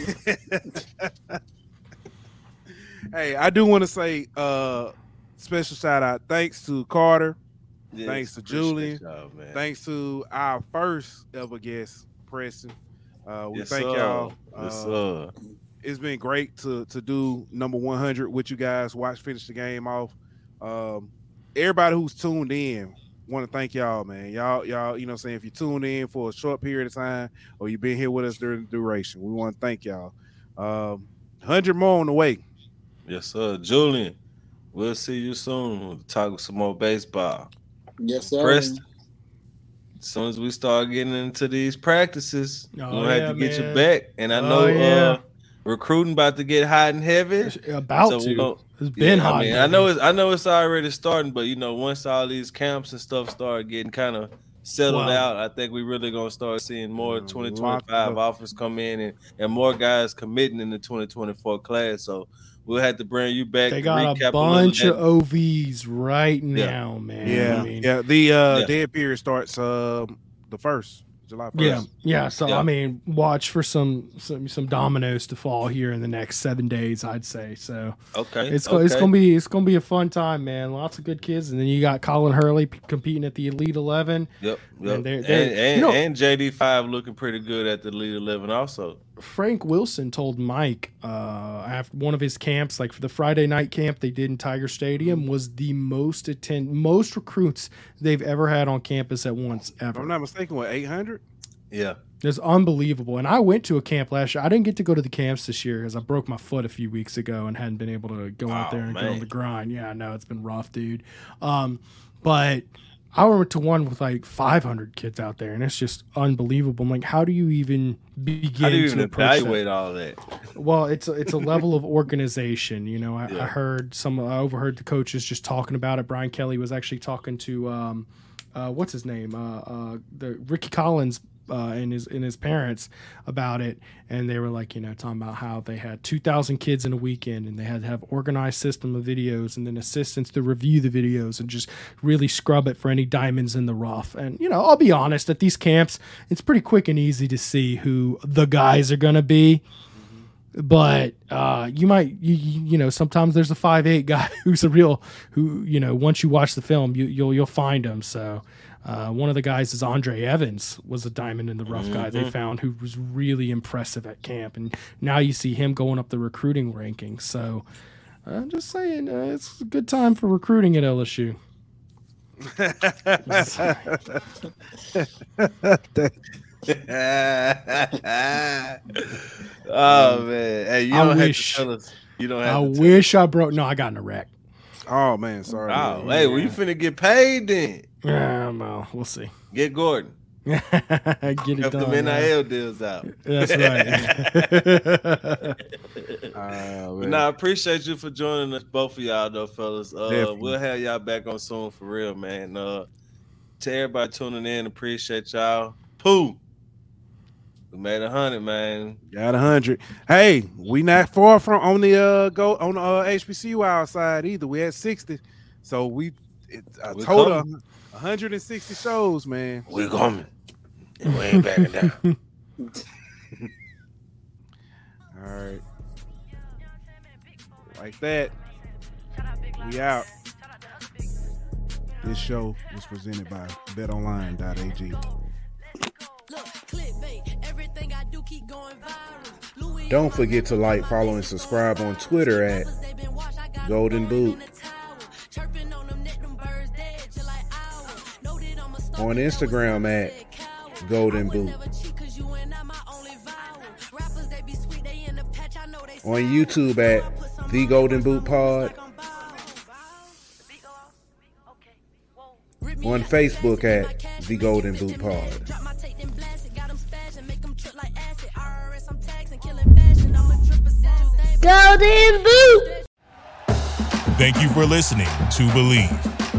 Hey, I do want to say special shout-out. Thanks to Carter. Yes, thanks to Julian. Thanks to our first ever guest, Preston. We thank y'all. It's been great to do number 100 with you guys. Finish the game off. Everybody who's tuned in, want to thank y'all, man. Y'all, you know what I'm saying? If you tuned in for a short period of time or you've been here with us during the duration, we want to thank y'all. 100 more on the way. Yes, sir. Julian, we'll see you soon. We'll talk some more baseball. Yes, sir. Preston. As soon as we start getting into these practices, we'll have to get you back. And I know recruiting about to get hot and heavy. It's been hot. I know it's already starting, but you know, once all these camps and stuff start getting kind of settled out, I think we really gonna start seeing more 2025 offers come in and more guys committing in the 2024 class. So we'll have to bring you back. They got a bunch of OVs right now, man. Yeah, The dead period starts the 1st, July 1st. Yeah. So I mean, watch for some dominoes to fall here in the next 7 days, I'd say. So it's gonna be a fun time, man. Lots of good kids, and then you got Colin Hurley competing at the Elite 11. Yep. And and JD5 looking pretty good at the Elite 11 also. Frank Wilson told Mike after one of his camps, like for the Friday night camp they did in Tiger Stadium, was the most recruits they've ever had on campus at once ever. If I'm not mistaken, 800? Yeah. It's unbelievable. And I went to a camp last year. I didn't get to go to the camps this year because I broke my foot a few weeks ago and hadn't been able to go out there and get on the grind. Yeah, I know. It's been rough, dude. But I went to one with like 500 kids out there, and it's just unbelievable. I'm like, how do you even evaluate all that? Well, it's a level of organization, you know. I overheard the coaches just talking about it. Brian Kelly was actually talking to what's his name, the Ricky Collins. And his parents about it, and they were like, you know, talking about how they had 2,000 kids in a weekend, and they had to have organized system of videos, and then assistants to review the videos and just really scrub it for any diamonds in the rough. And you know, I'll be honest, at these camps, it's pretty quick and easy to see who the guys are gonna be. But you know sometimes there's a 5'8" guy who's a real once you watch the film you'll find him. So One of the guys is Andre Evans, was a diamond in the rough guy they found who was really impressive at camp. And now you see him going up the recruiting rankings. So I'm just saying, it's a good time for recruiting at LSU. Oh man! Hey, you don't have to tell us. You don't have to tell wish us. I broke. No, I got in a wreck. Oh man, sorry. Oh, man. Hey, well, you finna get paid then? Yeah, well, we'll see. Get Gordon. Get it done. Them NIL deals out. That's right. Now I appreciate you for joining us, both of y'all, though, fellas. We'll have y'all back on soon for real, man. To everybody tuning in, appreciate y'all. Pooh. We made 100, man. Got 100. Hey, we not far from on the go on the HBCU outside either. We at 60, so a total 160 shows, man. We coming. And we ain't backing down. All right, like that. We out. This show was presented by BetOnline.ag. Don't forget to like, follow, and subscribe on Twitter at Golden Boot. On Instagram at Golden Boot. On YouTube at The Golden Boot Pod. On Facebook at The Golden Boot Pod. Golden Boot! Thank you for listening to Believe.